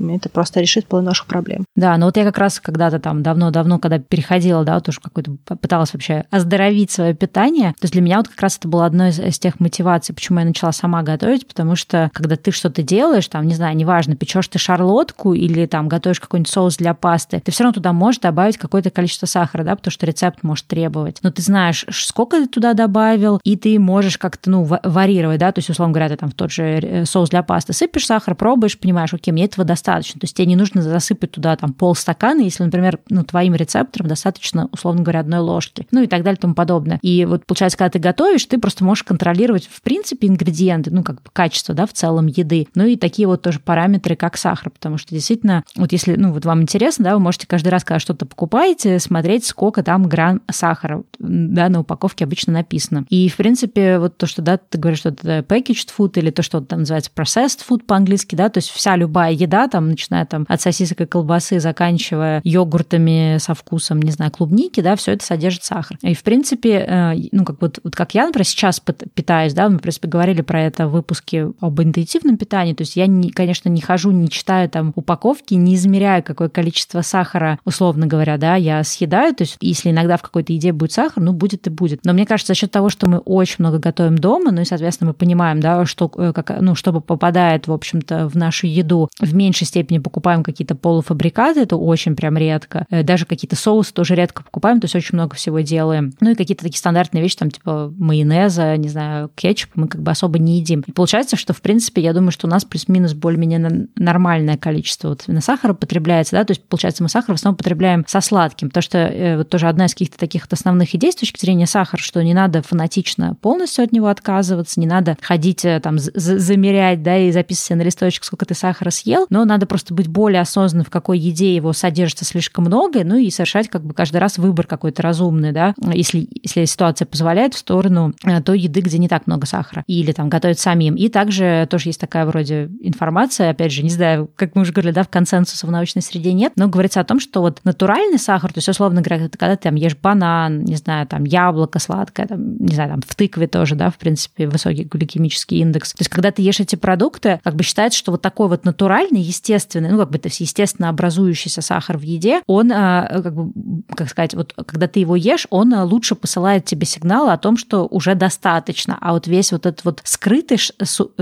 Это просто решит половину наших проблем. Да, но вот я как раз когда-то там давно-давно, когда переходила, да, вот уж какой-то пыталась вообще оздоровить свое питание, то есть для меня вот как раз это было одной из тех мотиваций, почему я начала сама готовить, потому что когда ты что-то делаешь, там, не знаю, неважно, печешь ты шарлотку или там готовишь какой-нибудь соус для пасты, ты все равно туда можешь добавить какое-то количество сахара, да, потому что рецепт может требовать. Но ты знаешь, сколько ты туда добавил, и ты можешь как-то, ну, варьировать, да, то есть, условно говоря, ты там в тот же соус для пасты сыпешь сахар, пробуешь, понимаешь, окей, мне этого достаточно. То есть тебе не нужно засыпать туда там полстакана, если, например, ну, твоим рецепторам достаточно, условно говоря, одной ложки, ну и так далее и тому подобное. И вот получается, когда ты готовишь, ты просто можешь контролировать, в принципе, ингредиенты, ну как бы качество, да, в целом еды, ну и такие вот тоже параметры, как сахар, потому что действительно, вот если, ну вот вам интересно, да, вы можете каждый раз, когда что-то покупаете, смотреть, сколько там грамм сахара, да, на упаковке обычно написано. И, в принципе, вот то, что, да, ты говоришь, что это packaged food или то, что там называется processed food по-английски, да, то есть вся любая еда, там, начиная там от сосисок и колбасы, заканчивая йогуртами со вкусом, не знаю, клубники, да, все это содержит сахар. И, в принципе, ну, как вот как я, например, сейчас питаюсь, да, мы, в принципе, говорили про это в выпуске об интуитивном питании, то есть я, конечно, не хожу, не читаю там упаковки, не измеряю, какое количество сахара, условно говоря, да, я съедаю, то есть если иногда в какой-то еде будет сахар, ну, будет и будет. Но мне кажется, за счет того, что мы очень много готовим дома, ну, и, соответственно, мы понимаем, да, что, ну, что попадает, в общем-то, в нашу еду в меньшей большей степени покупаем какие-то полуфабрикаты, это очень прям редко. Даже какие-то соусы тоже редко покупаем, то есть очень много всего делаем. Ну и какие-то такие стандартные вещи, там типа майонеза, не знаю, кетчуп, мы как бы особо не едим. И получается, что, в принципе, я думаю, что у нас плюс-минус более-менее нормальное количество вот именно сахара потребляется, да, то есть, получается, мы сахар в основном потребляем со сладким, потому что вот тоже одна из каких-то таких вот основных идей с точки зрения сахара, что не надо фанатично полностью от него отказываться, не надо ходить там замерять, да, и записывать себе на листочек, сколько ты сахара съел, но надо просто быть более осознанным, в какой еде его содержится слишком много, ну и совершать как бы каждый раз выбор какой-то разумный, да, если ситуация позволяет, в сторону той еды, где не так много сахара, или там готовить самим. И также тоже есть такая вроде информация, опять же, не знаю, как мы уже говорили, да, в консенсуса в научной среде нет, но говорится о том, что вот натуральный сахар, то есть, условно говоря, когда ты там ешь банан, не знаю, там яблоко сладкое, там, не знаю, там в тыкве тоже, да, в принципе, высокий гликемический индекс. То есть, когда ты ешь эти продукты, как бы считается, что вот такой вот натуральный, естественный, ну, как бы, то есть, естественно образующийся сахар в еде, он, как бы, как сказать, вот когда ты его ешь, он лучше посылает тебе сигналы о том, что уже достаточно, а вот весь вот этот вот скрытый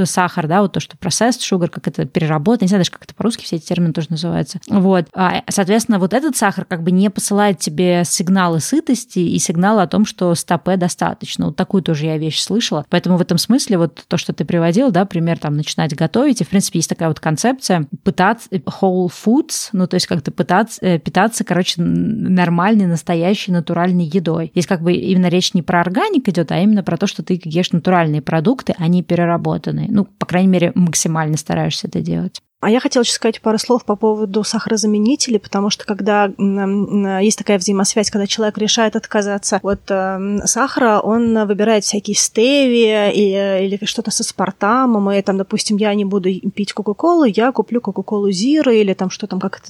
сахар, да, вот то, что processed sugar, как это переработано, не знаю даже, как это по-русски, все эти термины тоже называются, вот. Соответственно, вот этот сахар как бы не посылает тебе сигналы сытости и сигналы о том, что стопе достаточно. Вот такую тоже я вещь слышала. Поэтому в этом смысле вот то, что ты приводил, да, пример там начинать готовить, и в принципе есть такая вот концепция пытаться whole foods, ну то есть как-то пытаться питаться, короче, нормальной, настоящей, натуральной едой. Здесь как бы именно речь не про органик идет, а именно про то, что ты ешь натуральные продукты, а не переработанные. Ну, по крайней мере, максимально стараешься это делать. А я хотела еще сказать пару слов по поводу сахарозаменителей, потому что когда есть такая взаимосвязь, когда человек решает отказаться от сахара, он выбирает всякие стевия или что-то со аспартамом, и там, допустим, я не буду пить кока-колу, я куплю кока-колу зиро или там что там, как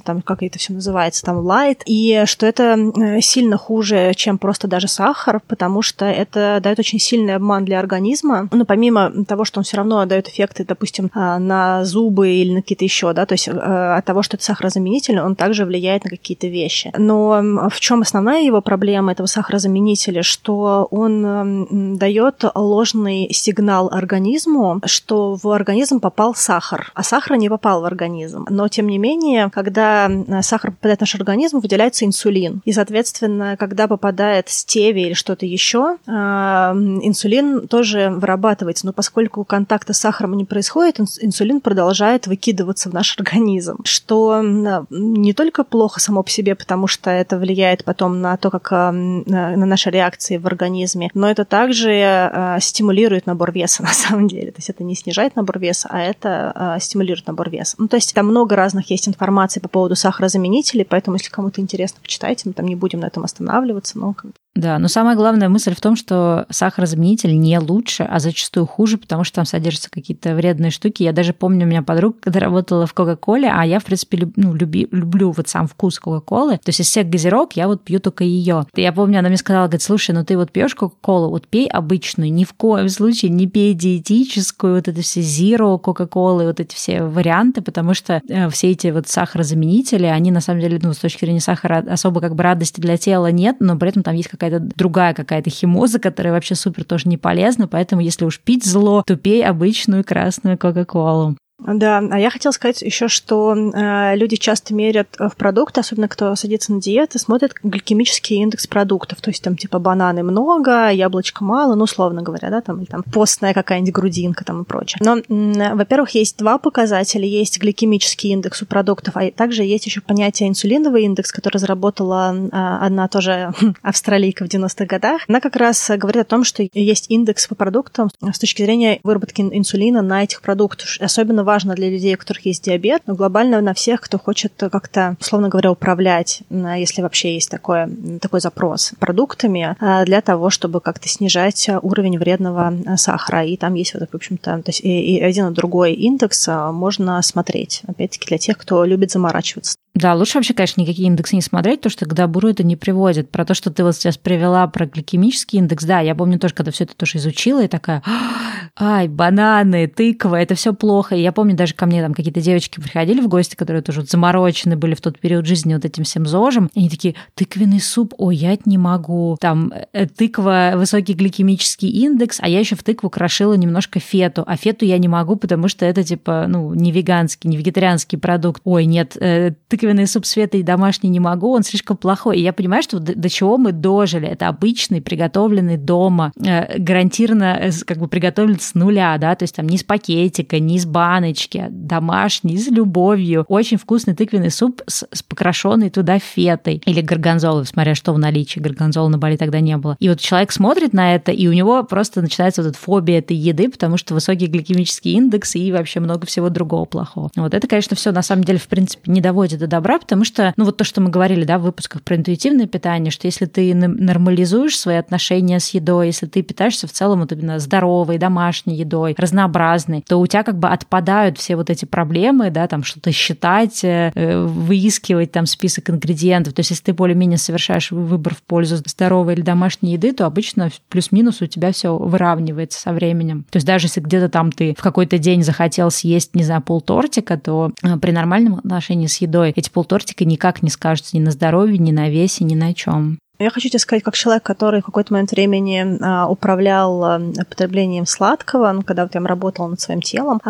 это все называется, там лайт, и что это сильно хуже, чем просто даже сахар, потому что это дает очень сильный обман для организма, но помимо того, что он все равно дает эффекты, допустим, на зубы или на какие-то еще, да, то есть от того, что это сахарозаменитель, он также влияет на какие-то вещи. Но в чем основная его проблема, этого сахарозаменителя, что он дает ложный сигнал организму, что в организм попал сахар, а сахар не попал в организм. Но, тем не менее, когда сахар попадает в наш организм, выделяется инсулин. И, соответственно, когда попадает стевия или что-то еще, инсулин тоже вырабатывается. Но поскольку контакта с сахаром не происходит, инсулин продолжает выкидывать в наш организм, что не только плохо само по себе, потому что это влияет потом на то, как на наши реакции в организме, но это также стимулирует набор веса на самом деле. То есть это не снижает набор веса, а это стимулирует набор веса. Ну, то есть там много разных есть информации по поводу сахарозаменителей, поэтому если кому-то интересно, почитайте, мы там не будем на этом останавливаться. Но да, но самая главная мысль в том, что сахарозаменитель не лучше, а зачастую хуже, потому что там содержатся какие-то вредные штуки. Я даже помню, у меня подруга, когда работала в Кока-Коле, а я, в принципе, люблю вот сам вкус Кока-Колы. То есть из всех газировок я вот пью только ее. Я помню, она мне сказала, говорит, слушай, ну ты вот пьешь Кока-Колу, вот пей обычную, ни в коем случае не пей диетическую, вот это все зиро Кока-Колы, вот эти все варианты, потому что все эти вот сахарозаменители, они на самом деле, ну, с точки зрения сахара особо как бы радости для тела нет, но при этом там есть какая-то другая химоза, которая вообще супер тоже не полезна, поэтому если уж пить зло, то пей обычную красную Кока-Колу. Да, а я хотела сказать еще, что люди часто мерят в продукты, особенно кто садится на диеты, смотрят гликемический индекс продуктов, то есть там типа бананы много, яблочко мало, ну, условно говоря, да, там, или там постная какая-нибудь грудинка там и прочее. Но, во-первых, есть два показателя, есть гликемический индекс у продуктов, а также есть еще понятие инсулиновый индекс, который разработала одна тоже австралийка в 90-х годах. Она как раз говорит о том, что есть индекс по продуктам с точки зрения выработки инсулина на этих продуктах, особенно важно для людей, у которых есть диабет, но глобально на всех, кто хочет как-то, условно говоря, управлять, если вообще есть такой запрос, продуктами для того, чтобы как-то снижать уровень вредного сахара. И там есть, вот, в общем-то, то есть и один и другой индекс можно смотреть, опять-таки, для тех, кто любит заморачиваться. Да, лучше вообще, конечно, никакие индексы не смотреть, потому что к добру это не приводит. Про то, что ты вот сейчас привела про гликемический индекс, да, я помню тоже, когда все это тоже изучила, и такая, ай, бананы, тыква, это все плохо. И я помню, даже ко мне там какие-то девочки приходили в гости, которые тоже вот заморочены были в тот период жизни вот этим всем зожем. И они такие, тыквенный суп, ой, я это не могу. Там тыква, высокий гликемический индекс, а я еще в тыкву крошила немножко фету. А фету я не могу, потому что это типа, ну, не веганский, не вегетарианский продукт. Ой, нет, тыквенный суп с фетой домашний не могу, он слишком плохой. И я понимаю, что до чего мы дожили. Это обычный, приготовленный дома, гарантированно как бы приготовлен с нуля, да, то есть там не из пакетика, не из баночки, домашний, с любовью. Очень вкусный тыквенный суп с покрашенной туда фетой. Или горгонзолой, смотря что в наличии. Горгонзола на Бали тогда не было. И вот человек смотрит на это, и у него просто начинается вот эта фобия этой еды, потому что высокий гликемический индекс и вообще много всего другого плохого. Вот это, конечно, все на самом деле, в принципе, не доводит до добра, потому что, ну вот то, что мы говорили, да, в выпусках про интуитивное питание, что если ты нормализуешь свои отношения с едой, если ты питаешься в целом вот именно здоровой, домашней едой, разнообразной, то у тебя как бы отпадают все вот эти проблемы, да, там что-то считать, выискивать там список ингредиентов. То есть если ты более-менее совершаешь выбор в пользу здоровой или домашней еды, то обычно плюс-минус у тебя все выравнивается со временем. То есть даже если где-то там ты в какой-то день захотел съесть, не знаю, полтортика, то при нормальном отношении с едой эти полтортика никак не скажутся ни на здоровье, ни на весе, ни на чем. Я хочу тебе сказать, как человек, который в какой-то момент времени управлял потреблением сладкого, ну, когда вот я работала над своим телом,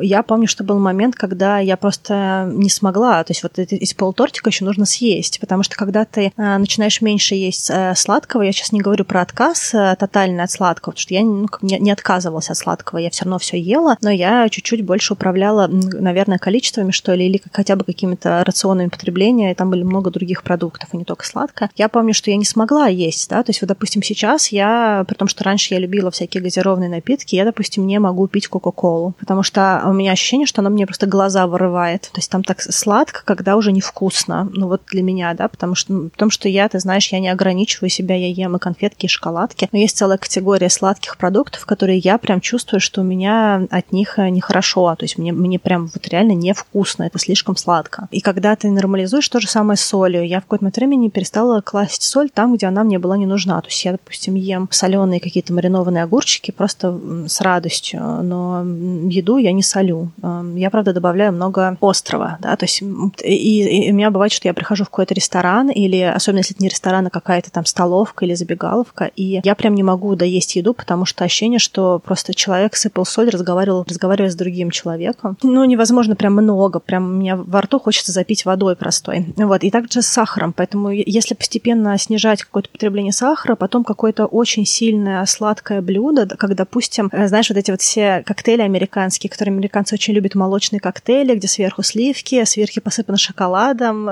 я помню, что был момент, когда я просто не смогла, то есть вот из полутортика еще нужно съесть, потому что когда ты начинаешь меньше есть сладкого, я сейчас не говорю про отказ тотальный от сладкого, потому что я не отказывалась от сладкого, я все равно все ела, но я чуть-чуть больше управляла, наверное, количествами, что ли, или хотя бы какими-то рационами потребления, и там были много других продуктов, и не только сладкое. Я помню, что я не смогла есть, да, то есть, вот, допустим, сейчас я, при том, что раньше я любила всякие газированные напитки, я, допустим, не могу пить кока-колу, потому что у меня ощущение, что она мне просто глаза вырывает, то есть там так сладко, когда уже невкусно, ну вот для меня, да, потому что я, ты знаешь, я не ограничиваю себя, я ем и конфетки, и шоколадки, но есть целая категория сладких продуктов, которые я прям чувствую, что у меня от них нехорошо, то есть мне прям вот реально невкусно, это слишком сладко. И когда ты нормализуешь то же самое с солью, я в какой-то момент времени перестала класть соль там, где она мне была не нужна. То есть я, допустим, ем соленые какие-то маринованные огурчики просто с радостью, но еду я не солю. Я, правда, добавляю много острого, да, то есть и у меня бывает, что я прихожу в какой-то ресторан, или, особенно если это не ресторан, а какая-то там столовка или забегаловка, и я прям не могу доесть еду, потому что ощущение, что просто человек сыпал соль, разговаривая с другим человеком. Ну, невозможно прям много, прям у меня во рту хочется запить водой простой. Вот, и также с сахаром, поэтому если постепенно снижать какое-то потребление сахара, потом какое-то очень сильное сладкое блюдо, как, допустим, знаешь, вот эти вот все коктейли американские, которые американцы очень любят, молочные коктейли, где сверху сливки, сверху посыпаны шоколадом.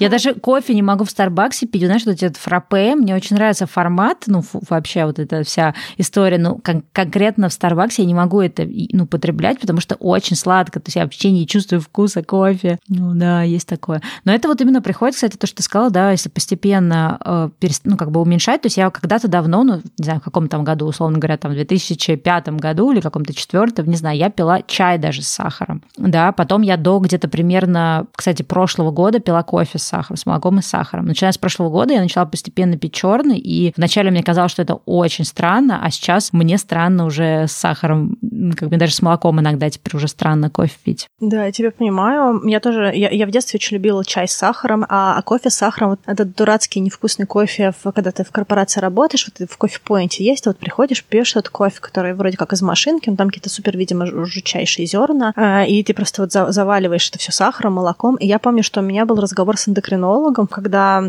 Я даже кофе не могу в Старбаксе пить, знаешь, вот эти вот фраппе, мне очень нравится формат, ну, вообще вот эта вся история, ну, конкретно в Старбаксе я не могу это, ну, потреблять, потому что очень сладко, то есть я вообще не чувствую вкуса кофе. Ну, да, есть такое. Но это вот именно приходит, кстати, то, что ты сказала, да, если постепенно ну, как бы уменьшать. То есть я когда-то давно, ну, не знаю, в каком там году, условно говоря, там в 2005 году или каком-то 2004, не знаю, я пила чай даже с сахаром. Да, потом я до где-то примерно, кстати, прошлого года пила кофе с сахаром, с молоком и с сахаром. Начиная с прошлого года я начала постепенно пить черный, и вначале мне казалось, что это очень странно, а сейчас мне странно уже с сахаром, как бы даже с молоком иногда теперь уже странно кофе пить. Да, я тебя понимаю. Я тоже, я в детстве очень любила чай с сахаром, а кофе с сахаром, вот этот дурацкий невкусный кофе, когда ты в корпорации работаешь, вот в кофе-поинте есть, ты вот приходишь, пьешь этот кофе, который вроде как из машинки, но там какие-то супер, видимо, жучайшие зерна, и ты просто вот заваливаешь это все сахаром, молоком. И я помню, что у меня был разговор с эндокринологом, когда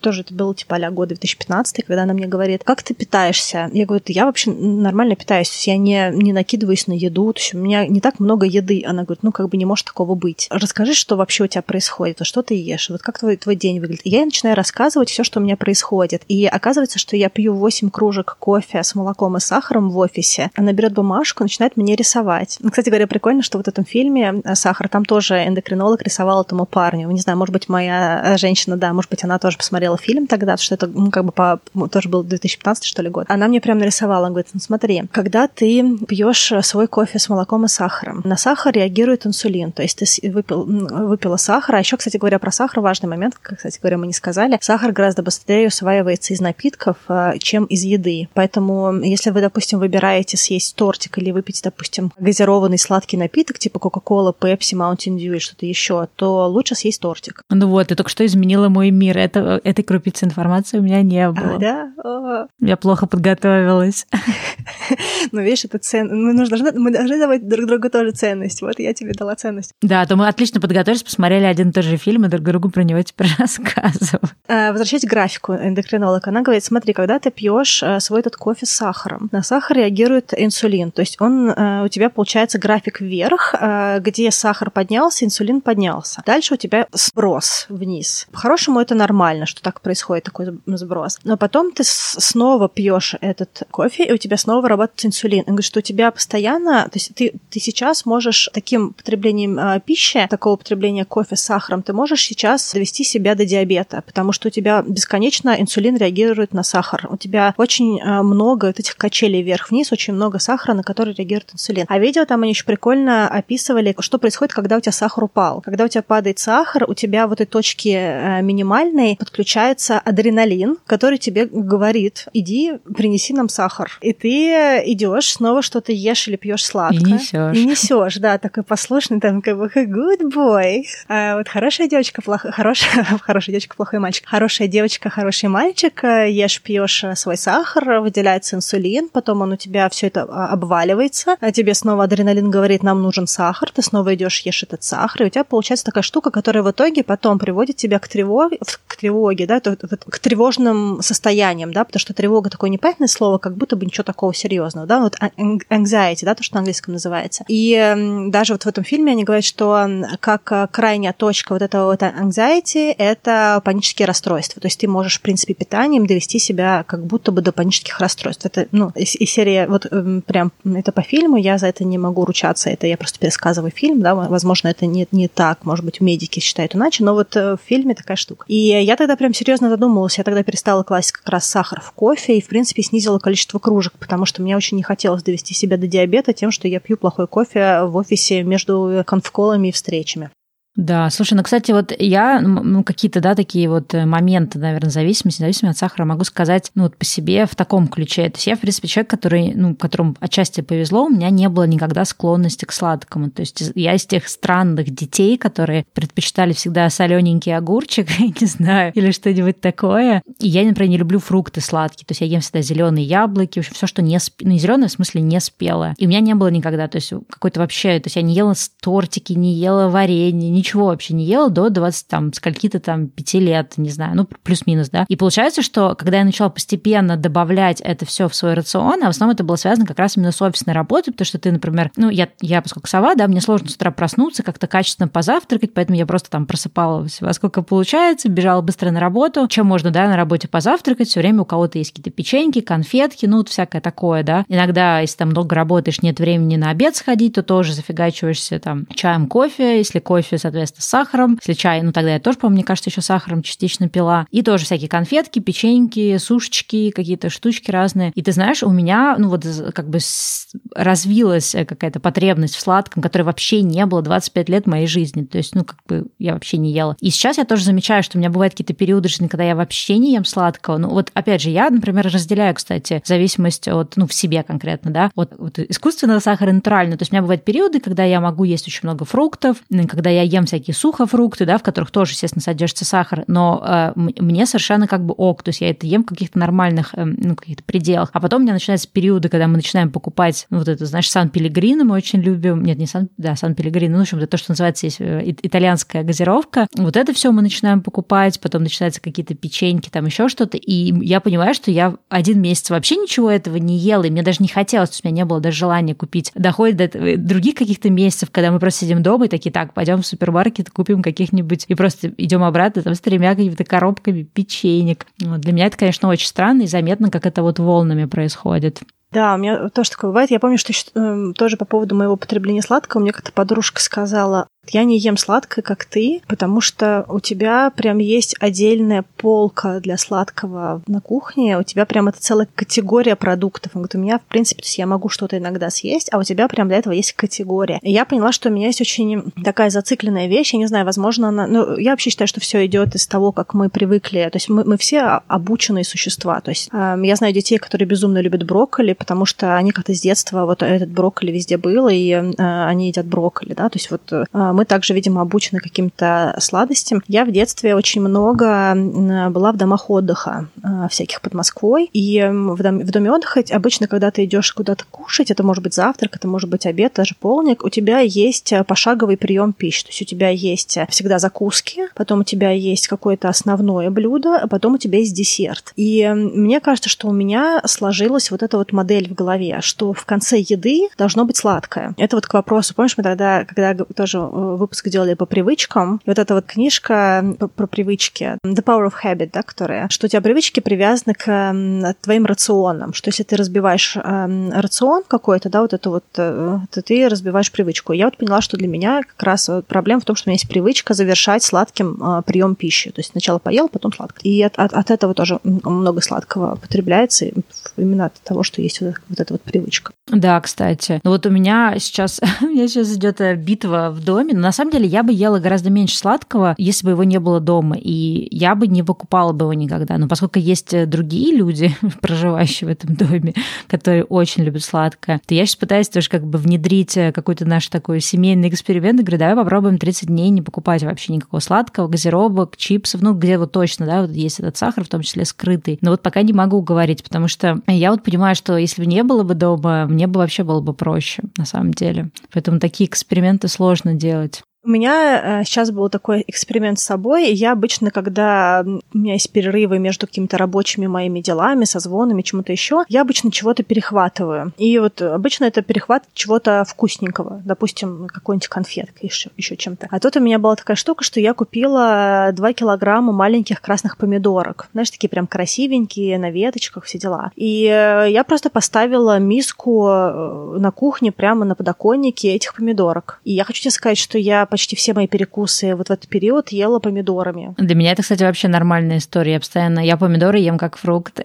тоже это было типа а-ля год 2015, когда она мне говорит, как ты питаешься? Я говорю, я вообще нормально питаюсь, то есть я не накидываюсь на еду, то есть у меня не так много еды. Она говорит, ну как бы не может такого быть. Расскажи, что вообще у тебя происходит, что ты ешь, вот как твой день выглядит. И я начинаю рассказывать все, что у меня происходит. И оказывается, что я пью 8 кружек кофе с молоком и сахаром в офисе. Она берет бумажку, начинает мне рисовать. Кстати говоря, прикольно, что вот в этом фильме «Сахар», там тоже эндокринолог рисовал этому парню. Не знаю, может быть, моя женщина, да, может быть, она тоже посмотрела фильм тогда, потому что это, ну, как бы тоже был 2015, что ли, год. Она мне прям нарисовала, она говорит, ну, смотри, когда ты пьешь свой кофе с молоком и сахаром, на сахар реагирует инсулин, то есть ты выпила сахар, а еще, кстати говоря, про сахар важный момент, кстати говоря, мы не сказали, сахар сахар гораздо быстрее усваивается из напитков, чем из еды. Поэтому, если вы, допустим, выбираете съесть тортик или выпить, допустим, газированный сладкий напиток, типа Кока-Кола, Пепси, Mountain Dew и что-то еще, то лучше съесть тортик. Ну вот, ты только что изменила мой мир. Этой крупицы информации у меня не было. А, да? Я плохо подготовилась. Ну, видишь, это ценность. Мы должны давать друг другу тоже ценность. Вот я тебе дала ценность. Да, то мы отлично подготовились, посмотрели один и тот же фильм, и друг другу про него теперь рассказываем. Возвращаясь к графику эндокринолога, она говорит, смотри, когда ты пьешь свой этот кофе с сахаром, на сахар реагирует инсулин, то есть он у тебя получается график вверх, где сахар поднялся, инсулин поднялся. Дальше у тебя сброс вниз. По-хорошему это нормально, что так происходит, такой сброс. Но потом ты снова пьешь этот кофе, и у тебя снова работает инсулин. Он говорит, что у тебя постоянно, то есть ты сейчас можешь таким потреблением пищи, такого потребления кофе с сахаром, ты можешь сейчас довести себя до диабета, потому что у тебя бесконечно инсулин реагирует на сахар. У тебя очень много вот этих качелей вверх-вниз, очень много сахара, на который реагирует инсулин. А видео там они еще прикольно описывали, что происходит, когда у тебя сахар упал. Когда у тебя падает сахар, у тебя в этой точке минимальной подключается адреналин, который тебе говорит, иди, принеси нам сахар. И ты идешь, снова что-то ешь или пьешь сладкое. И несёшь, да, такой послушный, там как бы good boy. А вот хорошая девочка, хорошая девочка, плохой мальчик. Хорошая девочка, хороший мальчик, ешь, пьешь свой сахар, выделяется инсулин, потом он у тебя все это обваливается, а тебе снова адреналин говорит, нам нужен сахар, ты снова идешь, ешь этот сахар, и у тебя получается такая штука, которая в итоге потом приводит тебя к тревоге, да, к тревожным состояниям, да, потому что тревога такое непонятное слово, как будто бы ничего такого серьезного, да, вот anxiety, да, то, что на английском называется. И даже вот в этом фильме они говорят, что как крайняя точка вот этого вот anxiety — это панические расстройства. То есть ты можешь, в принципе, питанием довести себя как будто бы до панических расстройств. Это, из серии, вот прям это по фильму, я за это не могу ручаться, это я просто пересказываю фильм, да, возможно, это не так, может быть, медики считают иначе, но вот в фильме такая штука. И я тогда прям серьезно задумалась, я тогда перестала класть как раз сахар в кофе и, в принципе, снизила количество кружек, потому что мне очень не хотелось довести себя до диабета тем, что я пью плохой кофе в офисе между конфколами и встречами. Да, слушай, кстати, вот я какие-то, да, такие вот моменты, наверное, зависимости от сахара могу сказать, вот по себе в таком ключе. То есть я, в принципе, человек, который, которому отчасти повезло, у меня не было никогда склонности к сладкому. То есть я из тех странных детей, которые предпочитали всегда солененький огурчик, я не знаю, или что-нибудь такое. И я, например, не люблю фрукты сладкие. То есть я ем всегда зеленые яблоки, в общем, все, что не зеленое, в смысле не спелое. И у меня не было никогда, то есть какой-то вообще, то есть я не ела тортики, не ела варенье, ничего вообще не ела до 20, там, скольки-то там 5 лет, не знаю, плюс-минус, да. И получается, что когда я начала постепенно добавлять это все в свой рацион, а в основном это было связано как раз именно с офисной работой, потому что ты, например, я поскольку сова, да, мне сложно с утра проснуться, как-то качественно позавтракать, поэтому я просто там просыпалась во сколько получается, бежала быстро на работу, чем можно, да, на работе позавтракать, все время у кого-то есть какие-то печеньки, конфетки, всякое такое, да. Иногда, если там много работаешь, нет времени на обед сходить, то тоже зафигачиваешься там чаем, кофе, если кофе, соответственно, с сахаром. Если чай, тогда я тоже, по-моему, мне кажется, еще сахаром частично пила. И тоже всякие конфетки, печеньки, сушечки, какие-то штучки разные. И ты знаешь, у меня, развилась какая-то потребность в сладком, которой вообще не было 25 лет моей жизни. То есть, я вообще не ела. И сейчас я тоже замечаю, что у меня бывают какие-то периоды жизни, когда я вообще не ем сладкого. Опять же, я, например, разделяю, кстати, зависимость от, в себе конкретно, да, от искусственного сахара натурального. То есть у меня бывают периоды, когда я могу есть очень много фруктов, когда я ем всякие сухофрукты, да, в которых тоже, естественно, содержится сахар, но мне совершенно ок, то есть я это ем в каких-то нормальных, каких-то пределах. А потом у меня начинаются периоды, когда мы начинаем покупать, Сан-Пеллегрино мы очень любим, Сан-Пеллегрино, это то, что называется есть итальянская газировка. Вот это все мы начинаем покупать, потом начинаются какие-то печеньки, там еще что-то, и я понимаю, что я один месяц вообще ничего этого не ела, и мне даже не хотелось, то есть у меня не было даже желания купить. Доходит до других каких-то месяцев, когда мы просто сидим дома и такие, так, пойдем в супермаркет, купим каких-нибудь, и просто идем обратно там с 3 какими-то коробками печенек. Для меня это, конечно, очень странно и заметно, как это волнами происходит. Да, у меня тоже такое бывает. Я помню, что еще, тоже по поводу моего потребления сладкого, мне как-то подружка сказала, Я не ем сладкое, как ты, потому что у тебя прям есть отдельная полка для сладкого на кухне, у тебя прям это целая категория продуктов. Он говорит, у меня, в принципе, то есть я могу что-то иногда съесть, а у тебя прям для этого есть категория. И я поняла, что у меня есть очень такая зацикленная вещь, я не знаю, возможно, она... Ну, я вообще считаю, что все идет из того, как мы привыкли, то есть мы все обученные существа, то есть я знаю детей, которые безумно любят брокколи, потому что они как-то с детства, вот этот брокколи везде был, и они едят брокколи, да, то есть вот... Мы также, видимо, обучены каким-то сладостям. Я в детстве очень много была в домах отдыха всяких под Москвой. И в доме отдыха обычно, когда ты идешь куда-то кушать, это может быть завтрак, это может быть обед, даже полник, у тебя есть пошаговый прием пищи. То есть у тебя есть всегда закуски, потом у тебя есть какое-то основное блюдо, а потом у тебя есть десерт. И мне кажется, что у меня сложилась вот эта вот модель в голове, что в конце еды должно быть сладкое. Это вот к вопросу. Помнишь, мы тогда, когда тоже выпуск делали по привычкам. И вот эта вот книжка про привычки The Power of Habit, да, которая, что у тебя привычки привязаны к твоим рационам, что если ты разбиваешь рацион какой-то, да, вот это вот, то ты разбиваешь привычку. И я вот поняла, что для меня как раз проблема в том, что у меня есть привычка завершать сладким прием пищи. То есть сначала поел, потом сладко. И от этого тоже много сладкого потребляется, именно от того, что есть вот эта вот привычка. Да, кстати. Ну вот у меня сейчас идет битва в доме. Но на самом деле я бы ела гораздо меньше сладкого, если бы его не было дома. И я бы не покупала бы его никогда. Но поскольку есть другие люди, проживающие в этом доме, которые очень любят сладкое, то я сейчас пытаюсь тоже как бы внедрить какой-то наш такой семейный эксперимент. Говорю, давай попробуем 30 дней не покупать вообще никакого сладкого, газировок, чипсов. Ну, где вот точно, да, вот есть этот сахар, в том числе скрытый. Но вот пока не могу уговорить, потому что я вот понимаю, что если бы не было бы дома, мне бы вообще было бы проще, на самом деле. Поэтому такие эксперименты сложно делать. У меня сейчас был такой эксперимент с собой, и я обычно, когда у меня есть перерывы между какими-то рабочими моими делами, созвонами, чему-то еще, я обычно чего-то перехватываю. И вот обычно это перехват чего-то вкусненького, допустим, какой-нибудь конфеткой, еще чем-то. А тут у меня была такая штука, что я купила 2 килограмма маленьких красных помидорок. Знаешь, такие прям красивенькие, на веточках, все дела. И я просто поставила миску на кухне прямо на подоконнике этих помидорок. И я хочу тебе сказать, что я почти все мои перекусы вот в этот период ела помидорами. Для меня это, кстати, вообще нормальная история. Я помидоры ем как фрукты.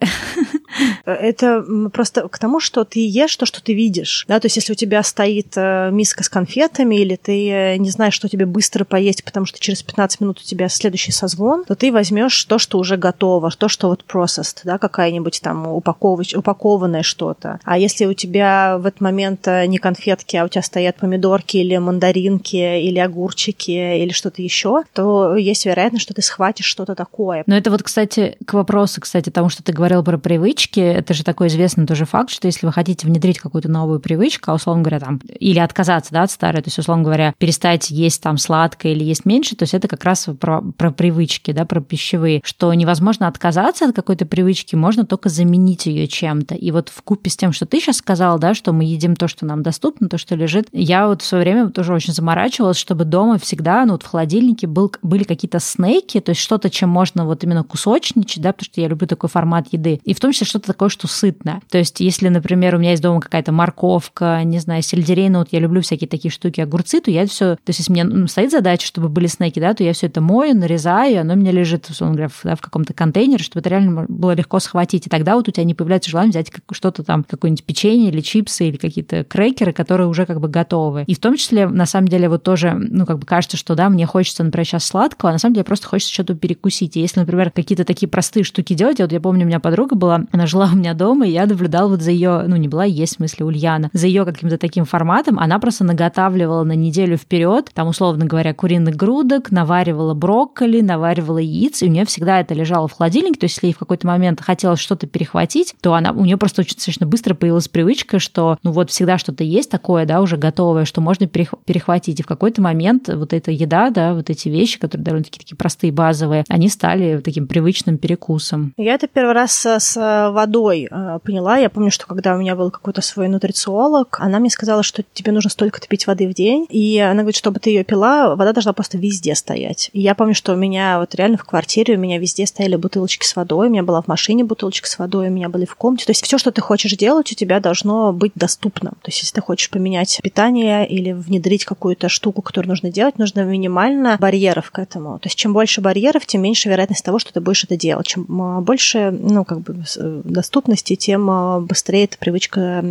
Это просто к тому, что ты ешь то, что ты видишь. Да? То есть если у тебя стоит миска с конфетами, или ты не знаешь, что тебе быстро поесть, потому что через 15 минут у тебя следующий созвон, то ты возьмешь то, что уже готово, то, что вот processed, да, какая-нибудь там упакованное что-то. А если у тебя в этот момент не конфетки, а у тебя стоят помидорки или мандаринки, или огурцы, огурчики или что-то еще, то есть вероятность, что ты схватишь что-то такое. Но это вот, кстати, к вопросу, тому, что ты говорила про привычки, это же такой известный тоже факт, что если вы хотите внедрить какую-то новую привычку, условно говоря, там, или отказаться, да, от старой, то есть, условно говоря, перестать есть там сладкое или есть меньше, то есть это как раз про привычки, да, про пищевые, что невозможно отказаться от какой-то привычки, можно только заменить ее чем-то. И вот вкупе с тем, что ты сейчас сказала, да, что мы едим то, что нам доступно, то, что лежит, я вот в свое время тоже очень заморачивалась, чтобы дома всегда, ну вот в холодильнике были какие-то снеки, то есть что-то, чем можно вот именно кусочничать, да, потому что я люблю такой формат еды. И в том числе что-то такое, что сытное. То есть если, например, у меня есть дома какая-то морковка, не знаю, сельдерей, ну вот я люблю всякие такие штуки, огурцы, то я все, то есть если мне стоит задача, чтобы были снеки, да, то я все это мою, нарезаю, и оно у меня лежит, условно говоря, в каком-то контейнере, чтобы это реально было легко схватить. И тогда вот у тебя не появляется желание взять что-то там, какое-нибудь печенье или чипсы или какие-то крекеры, которые уже как бы готовы. И в том числе, на самом деле, вот тоже ну, как бы кажется, что, да, мне хочется, например, сейчас сладкого, а на самом деле просто хочется что-то перекусить. И если, например, какие-то такие простые штуки делать, вот я помню, у меня подруга была, она жила у меня дома, и я наблюдала вот за ее, ну, не была, есть, в смысле, Ульяна, за ее каким-то таким форматом, она просто наготавливала на неделю вперед, там, условно говоря, куриных грудок, наваривала брокколи, наваривала яиц, и у нее всегда это лежало в холодильнике, то есть если ей в какой-то момент хотелось что-то перехватить, то у нее просто очень достаточно быстро появилась привычка, что, ну, вот всегда что-то есть такое, да, уже готовое, что можно перехватить, и в какой-то момент вот эта еда, да, вот эти вещи, которые довольно-таки такие простые, базовые, они стали таким привычным перекусом. Я это первый раз с водой поняла. Я помню, что когда у меня был какой-то свой нутрициолог, она мне сказала, что тебе нужно столько-то пить воды в день. И она говорит, чтобы ты ее пила, вода должна просто везде стоять. И я помню, что у меня вот реально в квартире, у меня везде стояли бутылочки с водой, у меня была в машине бутылочка с водой, у меня были в комнате. То есть все, что ты хочешь делать, у тебя должно быть доступно. То есть если ты хочешь поменять питание или внедрить какую-то штуку, которую нужно делать, нужно минимально барьеров к этому. То есть чем больше барьеров, тем меньше вероятность того, что ты будешь это делать. Чем больше, ну, как бы доступности, тем быстрее эта привычка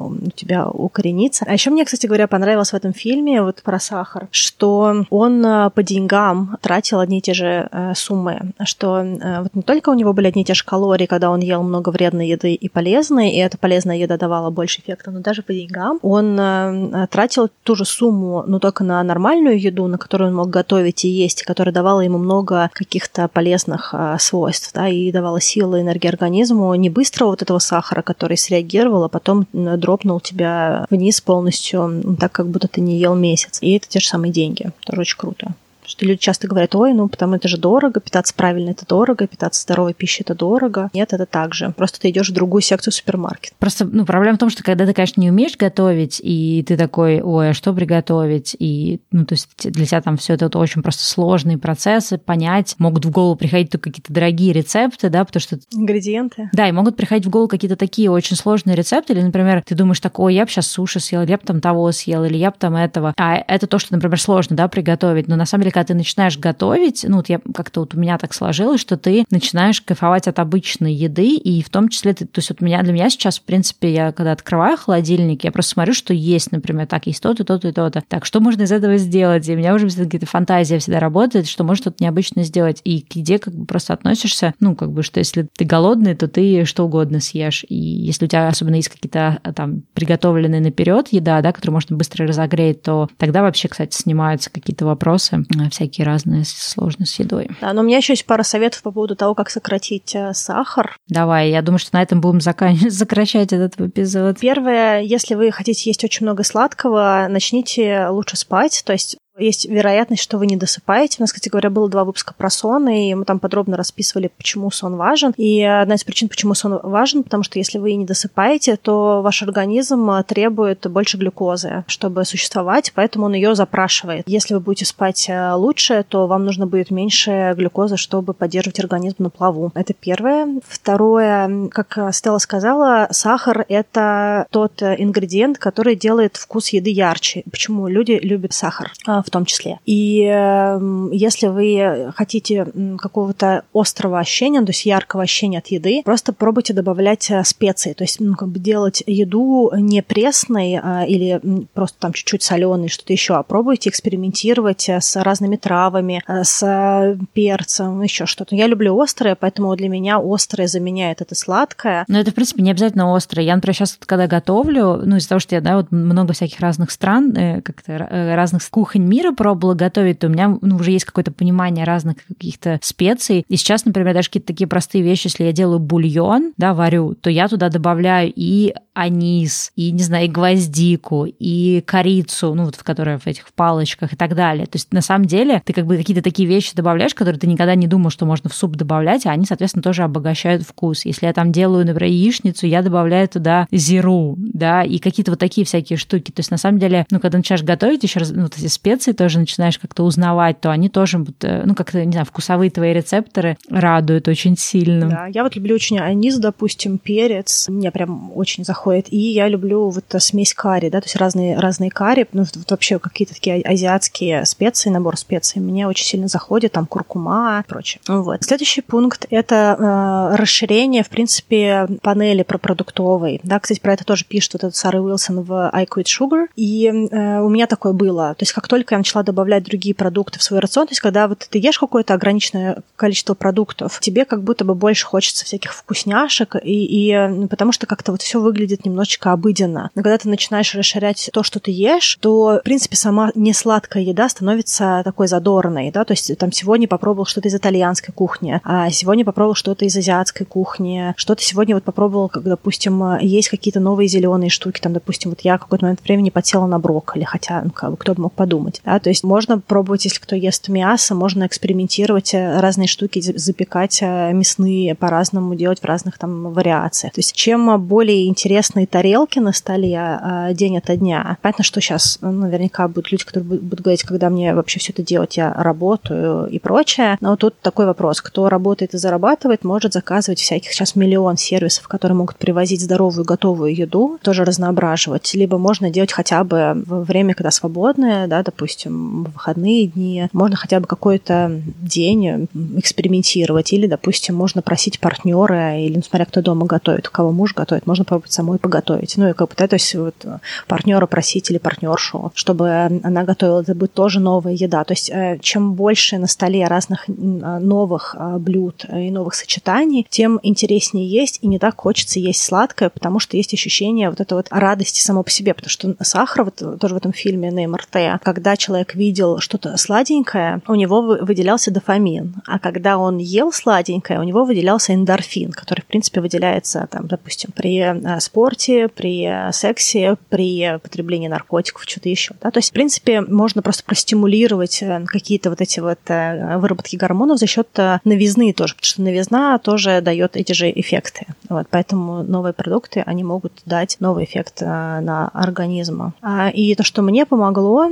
у тебя укоренится. А еще мне, кстати говоря, понравилось в этом фильме вот про сахар, что он по деньгам тратил одни и те же суммы, что вот не только у него были одни и те же калории, когда он ел много вредной еды и полезной, и эта полезная еда давала больше эффекта, но даже по деньгам он тратил ту же сумму, но только на нормальную еду, на которую он мог готовить и есть, и которая давала ему много каких-то полезных свойств, да, и давала силы, энергии организму, не быстро вот этого сахара, который среагировал, а потом дропнул тебя вниз полностью, так как будто ты не ел месяц. И это те же самые деньги. Тоже очень круто. Что люди часто говорят, ой, ну, потому это же дорого, питаться правильно это дорого, питаться здоровой пищей это дорого. Нет, это так же. Просто ты идешь в другую секцию супермаркета. Просто, ну, проблема в том, что когда ты, конечно, не умеешь готовить, и ты такой, ой, а что приготовить? И, ну, то есть для тебя там все это очень просто сложные процессы, понять. Могут в голову приходить только какие-то дорогие рецепты, да, потому что... Ингредиенты. Да, и могут приходить в голову какие-то такие очень сложные рецепты, или, например, ты думаешь так, ой, я бы сейчас суши съел, или я бы там того съел, или я бы там этого. А это то, что, например, сложно, да, приготовить, но на самом деле когда ты начинаешь готовить, ну вот я как-то вот у меня так сложилось, что ты начинаешь кайфовать от обычной еды, и в том числе ты, то есть вот для меня сейчас, в принципе, я когда открываю холодильник, я просто смотрю, что есть, например, так, есть то-то, то-то и то-то. Так, что можно из этого сделать? И у меня уже какие-то фантазии всегда работают, что можно что-то необычное сделать. И к еде как бы просто относишься, ну как бы, что если ты голодный, то ты что угодно съешь. И если у тебя особенно есть какие-то там приготовленные наперед еда, да, которую можно быстро разогреть, то тогда вообще, кстати, снимаются какие-то вопросы всякие разные сложности с едой. Да, но у меня еще есть пара советов по поводу того, как сократить сахар. Давай, я думаю, что на этом будем сокращать этот эпизод. Первое, если вы хотите есть очень много сладкого, начните лучше спать, то есть есть вероятность, что вы не досыпаете. У нас, кстати говоря, было 2 выпуска про сон, и мы там подробно расписывали, почему сон важен. И одна из причин, почему сон важен, потому что если вы не досыпаете, то ваш организм требует больше глюкозы, чтобы существовать, поэтому он ее запрашивает. Если вы будете спать лучше, то вам нужно будет меньше глюкозы, чтобы поддерживать организм на плаву. Это первое. Второе, как Стелла сказала, сахар – это тот ингредиент, который делает вкус еды ярче. Почему люди любят сахар? В том числе. И если вы хотите какого-то острого ощущения, то есть яркого ощущения от еды, просто пробуйте добавлять специи, то есть ну, как бы делать еду не пресной или просто там чуть-чуть соленой, что-то еще, а пробуйте экспериментировать с разными травами, с перцем, еще что-то. Я люблю острое, поэтому для меня острое заменяет это сладкое. Но это, в принципе, не обязательно острое. Я, например, сейчас, когда готовлю, ну, из-за того, что я, да, вот много всяких разных стран, как-то разных кухонь мира пробовала готовить, то у меня ну, уже есть какое-то понимание разных каких-то специй. И сейчас, например, даже какие-то такие простые вещи, если я делаю бульон, да, варю, то я туда добавляю и анис, и, не знаю, и гвоздику, и корицу, ну, вот в которой в этих палочках и так далее. То есть, на самом деле, ты как бы какие-то такие вещи добавляешь, которые ты никогда не думал, что можно в суп добавлять, а они, соответственно, тоже обогащают вкус. Если я там делаю, например, яичницу, я добавляю туда зиру, да, и какие-то вот такие всякие штуки. То есть, на самом деле, ну, когда начинаешь готовить, еще раз, ну, эти специи тоже начинаешь как-то узнавать, то они тоже, ну, как-то, не знаю, вкусовые твои рецепторы радуют очень сильно. Да, я вот люблю очень анис, допустим, перец, мне прям очень заходит. И я люблю вот смесь карри, да, то есть разные карри, ну, вот вообще какие-то такие азиатские специи, набор специй, мне очень сильно заходит, там, куркума и прочее. Вот. Следующий пункт – это расширение, в принципе, панели продуктовой, да, кстати, про это тоже пишет вот этот Сара Уилсон в I Quit Sugar, и у меня такое было, то есть как только я начала добавлять другие продукты в свой рацион, то есть когда вот ты ешь какое-то ограниченное количество продуктов, тебе как будто бы больше хочется всяких вкусняшек, и потому что как-то вот все выглядит немножечко обыденно. Но когда ты начинаешь расширять то, что ты ешь, то, в принципе, сама несладкая еда становится такой задорной, да, то есть там сегодня попробовал что-то из итальянской кухни, а сегодня попробовал что-то из азиатской кухни, что-то сегодня вот попробовал, как, допустим, есть какие-то новые зеленые штуки, там, допустим, вот я в какой-то момент времени подсела на брокколи, хотя, ну, как бы, кто бы мог подумать. Да, то есть можно пробовать, если кто ест мясо, можно экспериментировать, разные штуки запекать, мясные по-разному делать в разных там вариациях. То есть чем более интересные тарелки на столе день ото дня, понятно, что сейчас наверняка будут люди, которые будут говорить, когда мне вообще все это делать, я работаю и прочее. Но тут такой вопрос, кто работает и зарабатывает, может заказывать всяких сейчас миллион сервисов, которые могут привозить здоровую готовую еду, тоже разноображивать. Либо можно делать хотя бы во время, когда свободное, да, допустим, в выходные дни, можно хотя бы какой-то день экспериментировать. Или, допустим, можно просить партнера, или, смотря кто дома готовит, у кого муж готовит, можно попробовать самой поготовить. Ну и как бы, да, то есть вот, партнера просить или партнершу, чтобы она готовила, это будет тоже новая еда. То есть чем больше на столе разных новых блюд и новых сочетаний, тем интереснее есть, и не так хочется есть сладкое, потому что есть ощущение вот этой вот радости само по себе, потому что сахар, вот тоже в этом фильме на МРТ, когда человек видел что-то сладенькое, у него выделялся дофамин, а когда он ел сладенькое, у него выделялся эндорфин, который, в принципе, выделяется, там, допустим, при спорте, при сексе, при потреблении наркотиков, что-то еще. Да? То есть, в принципе, можно просто простимулировать какие-то вот эти вот выработки гормонов за счет новизны тоже, потому что новизна тоже дает эти же эффекты. Вот, поэтому новые продукты, они могут дать новый эффект на организм. И то, что мне помогло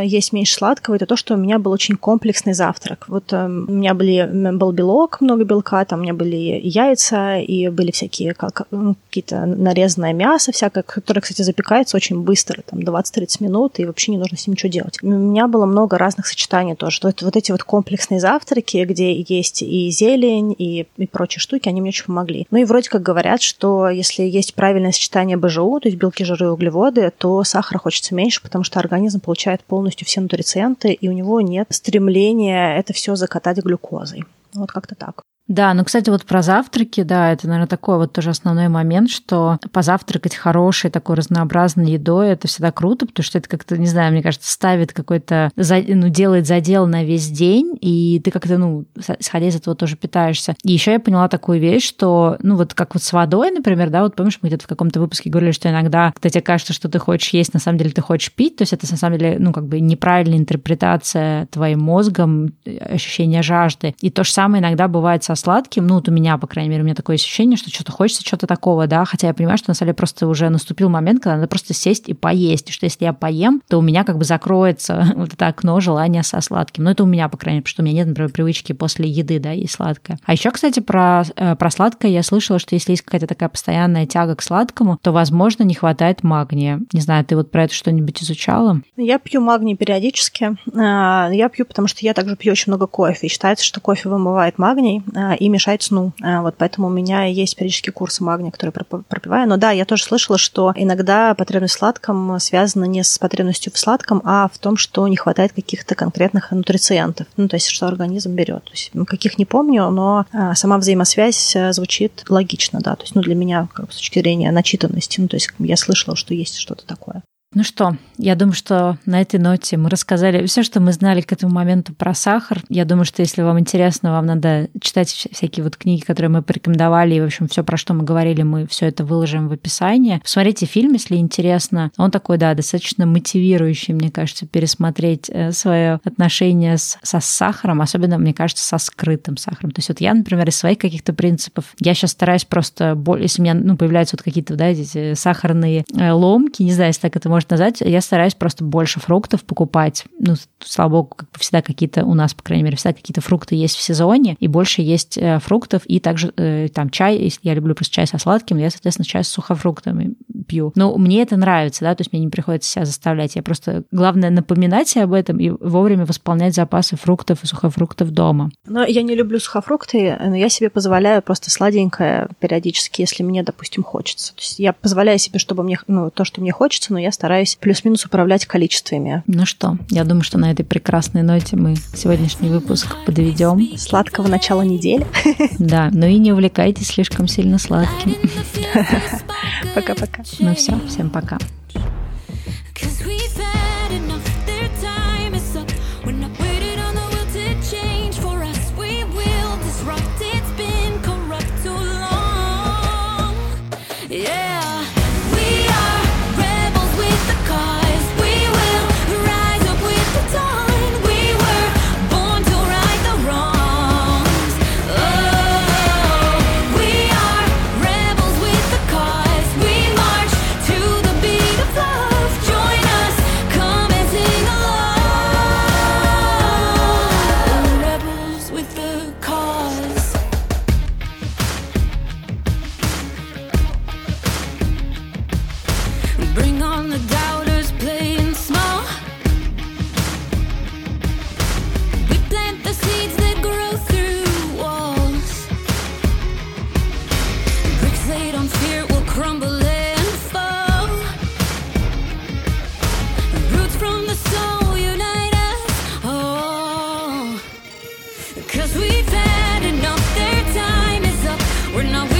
есть меньше сладкого, это то, что у меня был очень комплексный завтрак. Вот у меня был белок, много белка, там у меня были яйца, и были всякие какие-то нарезанное мясо всякое, которое, кстати, запекается очень быстро, там 20-30 минут, и вообще не нужно с ним ничего делать. У меня было много разных сочетаний тоже. Вот эти вот комплексные завтраки, где есть и зелень, и прочие штуки, они мне очень помогли. Ну и вроде как говорят, что если есть правильное сочетание БЖУ, то есть белки, жиры и углеводы, то сахара хочется меньше, потому что организм получает полностью все нутрициенты, и у него нет стремления это все закатать глюкозой. Вот как-то так. Да, ну, кстати, вот про завтраки, да, это, наверное, такой вот тоже основной момент, что позавтракать хорошей такой разнообразной едой, это всегда круто, потому что это как-то, не знаю, мне кажется, ставит какой-то, делает задел на весь день, и ты как-то, исходя из этого тоже питаешься. И еще я поняла такую вещь, что, вот как вот с водой, например, да, вот помнишь, мы где-то в каком-то выпуске говорили, что иногда, когда тебе кажется, что ты хочешь есть, на самом деле ты хочешь пить, то есть это, на самом деле, как бы неправильная интерпретация твоим мозгом ощущения жажды. И то же самое иногда бывает со сладким, вот у меня, по крайней мере, у меня такое ощущение, что что-то хочется, что-то такого, да, хотя я понимаю, что на самом деле просто уже наступил момент, когда надо просто сесть и поесть, и что если я поем, то у меня как бы закроется вот это окно желания со сладким, это у меня, по крайней мере, потому что у меня нет, например, привычки после еды, да, есть сладкое. А еще, кстати, про сладкое я слышала, что если есть какая-то такая постоянная тяга к сладкому, то, возможно, не хватает магния. Не знаю, ты вот про это что-нибудь изучала? Я пью магний периодически, потому что я также пью очень много кофе, и считается, что кофе вымывает магний и мешает сну. Вот поэтому у меня есть периодические курсы магния, которые пропиваю. Но да, я тоже слышала, что иногда потребность в сладком связана не с потребностью в сладком, а в том, что не хватает каких-то конкретных нутрициентов. То есть, что организм берет. То есть, каких не помню, но сама взаимосвязь звучит логично, да. То есть, для меня, с точки зрения начитанности, то есть, я слышала, что есть что-то такое. Ну что, я думаю, что на этой ноте мы рассказали все, что мы знали к этому моменту про сахар. Я думаю, что если вам интересно, вам надо читать всякие вот книги, которые мы порекомендовали, и, в общем, все, про что мы говорили, мы все это выложим в описании. Посмотрите фильм, если интересно. Он такой, да, достаточно мотивирующий, мне кажется, пересмотреть свое отношение со сахаром, особенно, мне кажется, со скрытым сахаром. То есть вот я, например, из своих каких-то принципов, я сейчас стараюсь просто, если у меня появляются вот какие-то, да, эти сахарные ломки, не знаю, если так это можно назвать, я стараюсь просто больше фруктов покупать. Слава богу, как бы всегда какие-то у нас, по крайней мере, всегда какие-то фрукты есть в сезоне, и больше есть фруктов, и также там чай, я люблю просто чай со сладким, я, соответственно, чай с сухофруктами пью. Но мне это нравится, да, то есть мне не приходится себя заставлять, я просто, главное, напоминать себе об этом и вовремя восполнять запасы фруктов и сухофруктов дома. Но я не люблю сухофрукты, но я себе позволяю просто сладенькое периодически, если мне, допустим, хочется. То есть я позволяю себе, чтобы мне, то, что мне хочется, но я стараюсь плюс-минус управлять количествами. Ну что, я думаю, что на этой прекрасной ноте мы сегодняшний выпуск подведем. Сладкого начала недели. Да, и не увлекайтесь слишком сильно сладким. Пока-пока. Все, всем пока. It's all Cause we've had enough, their time is up. We're not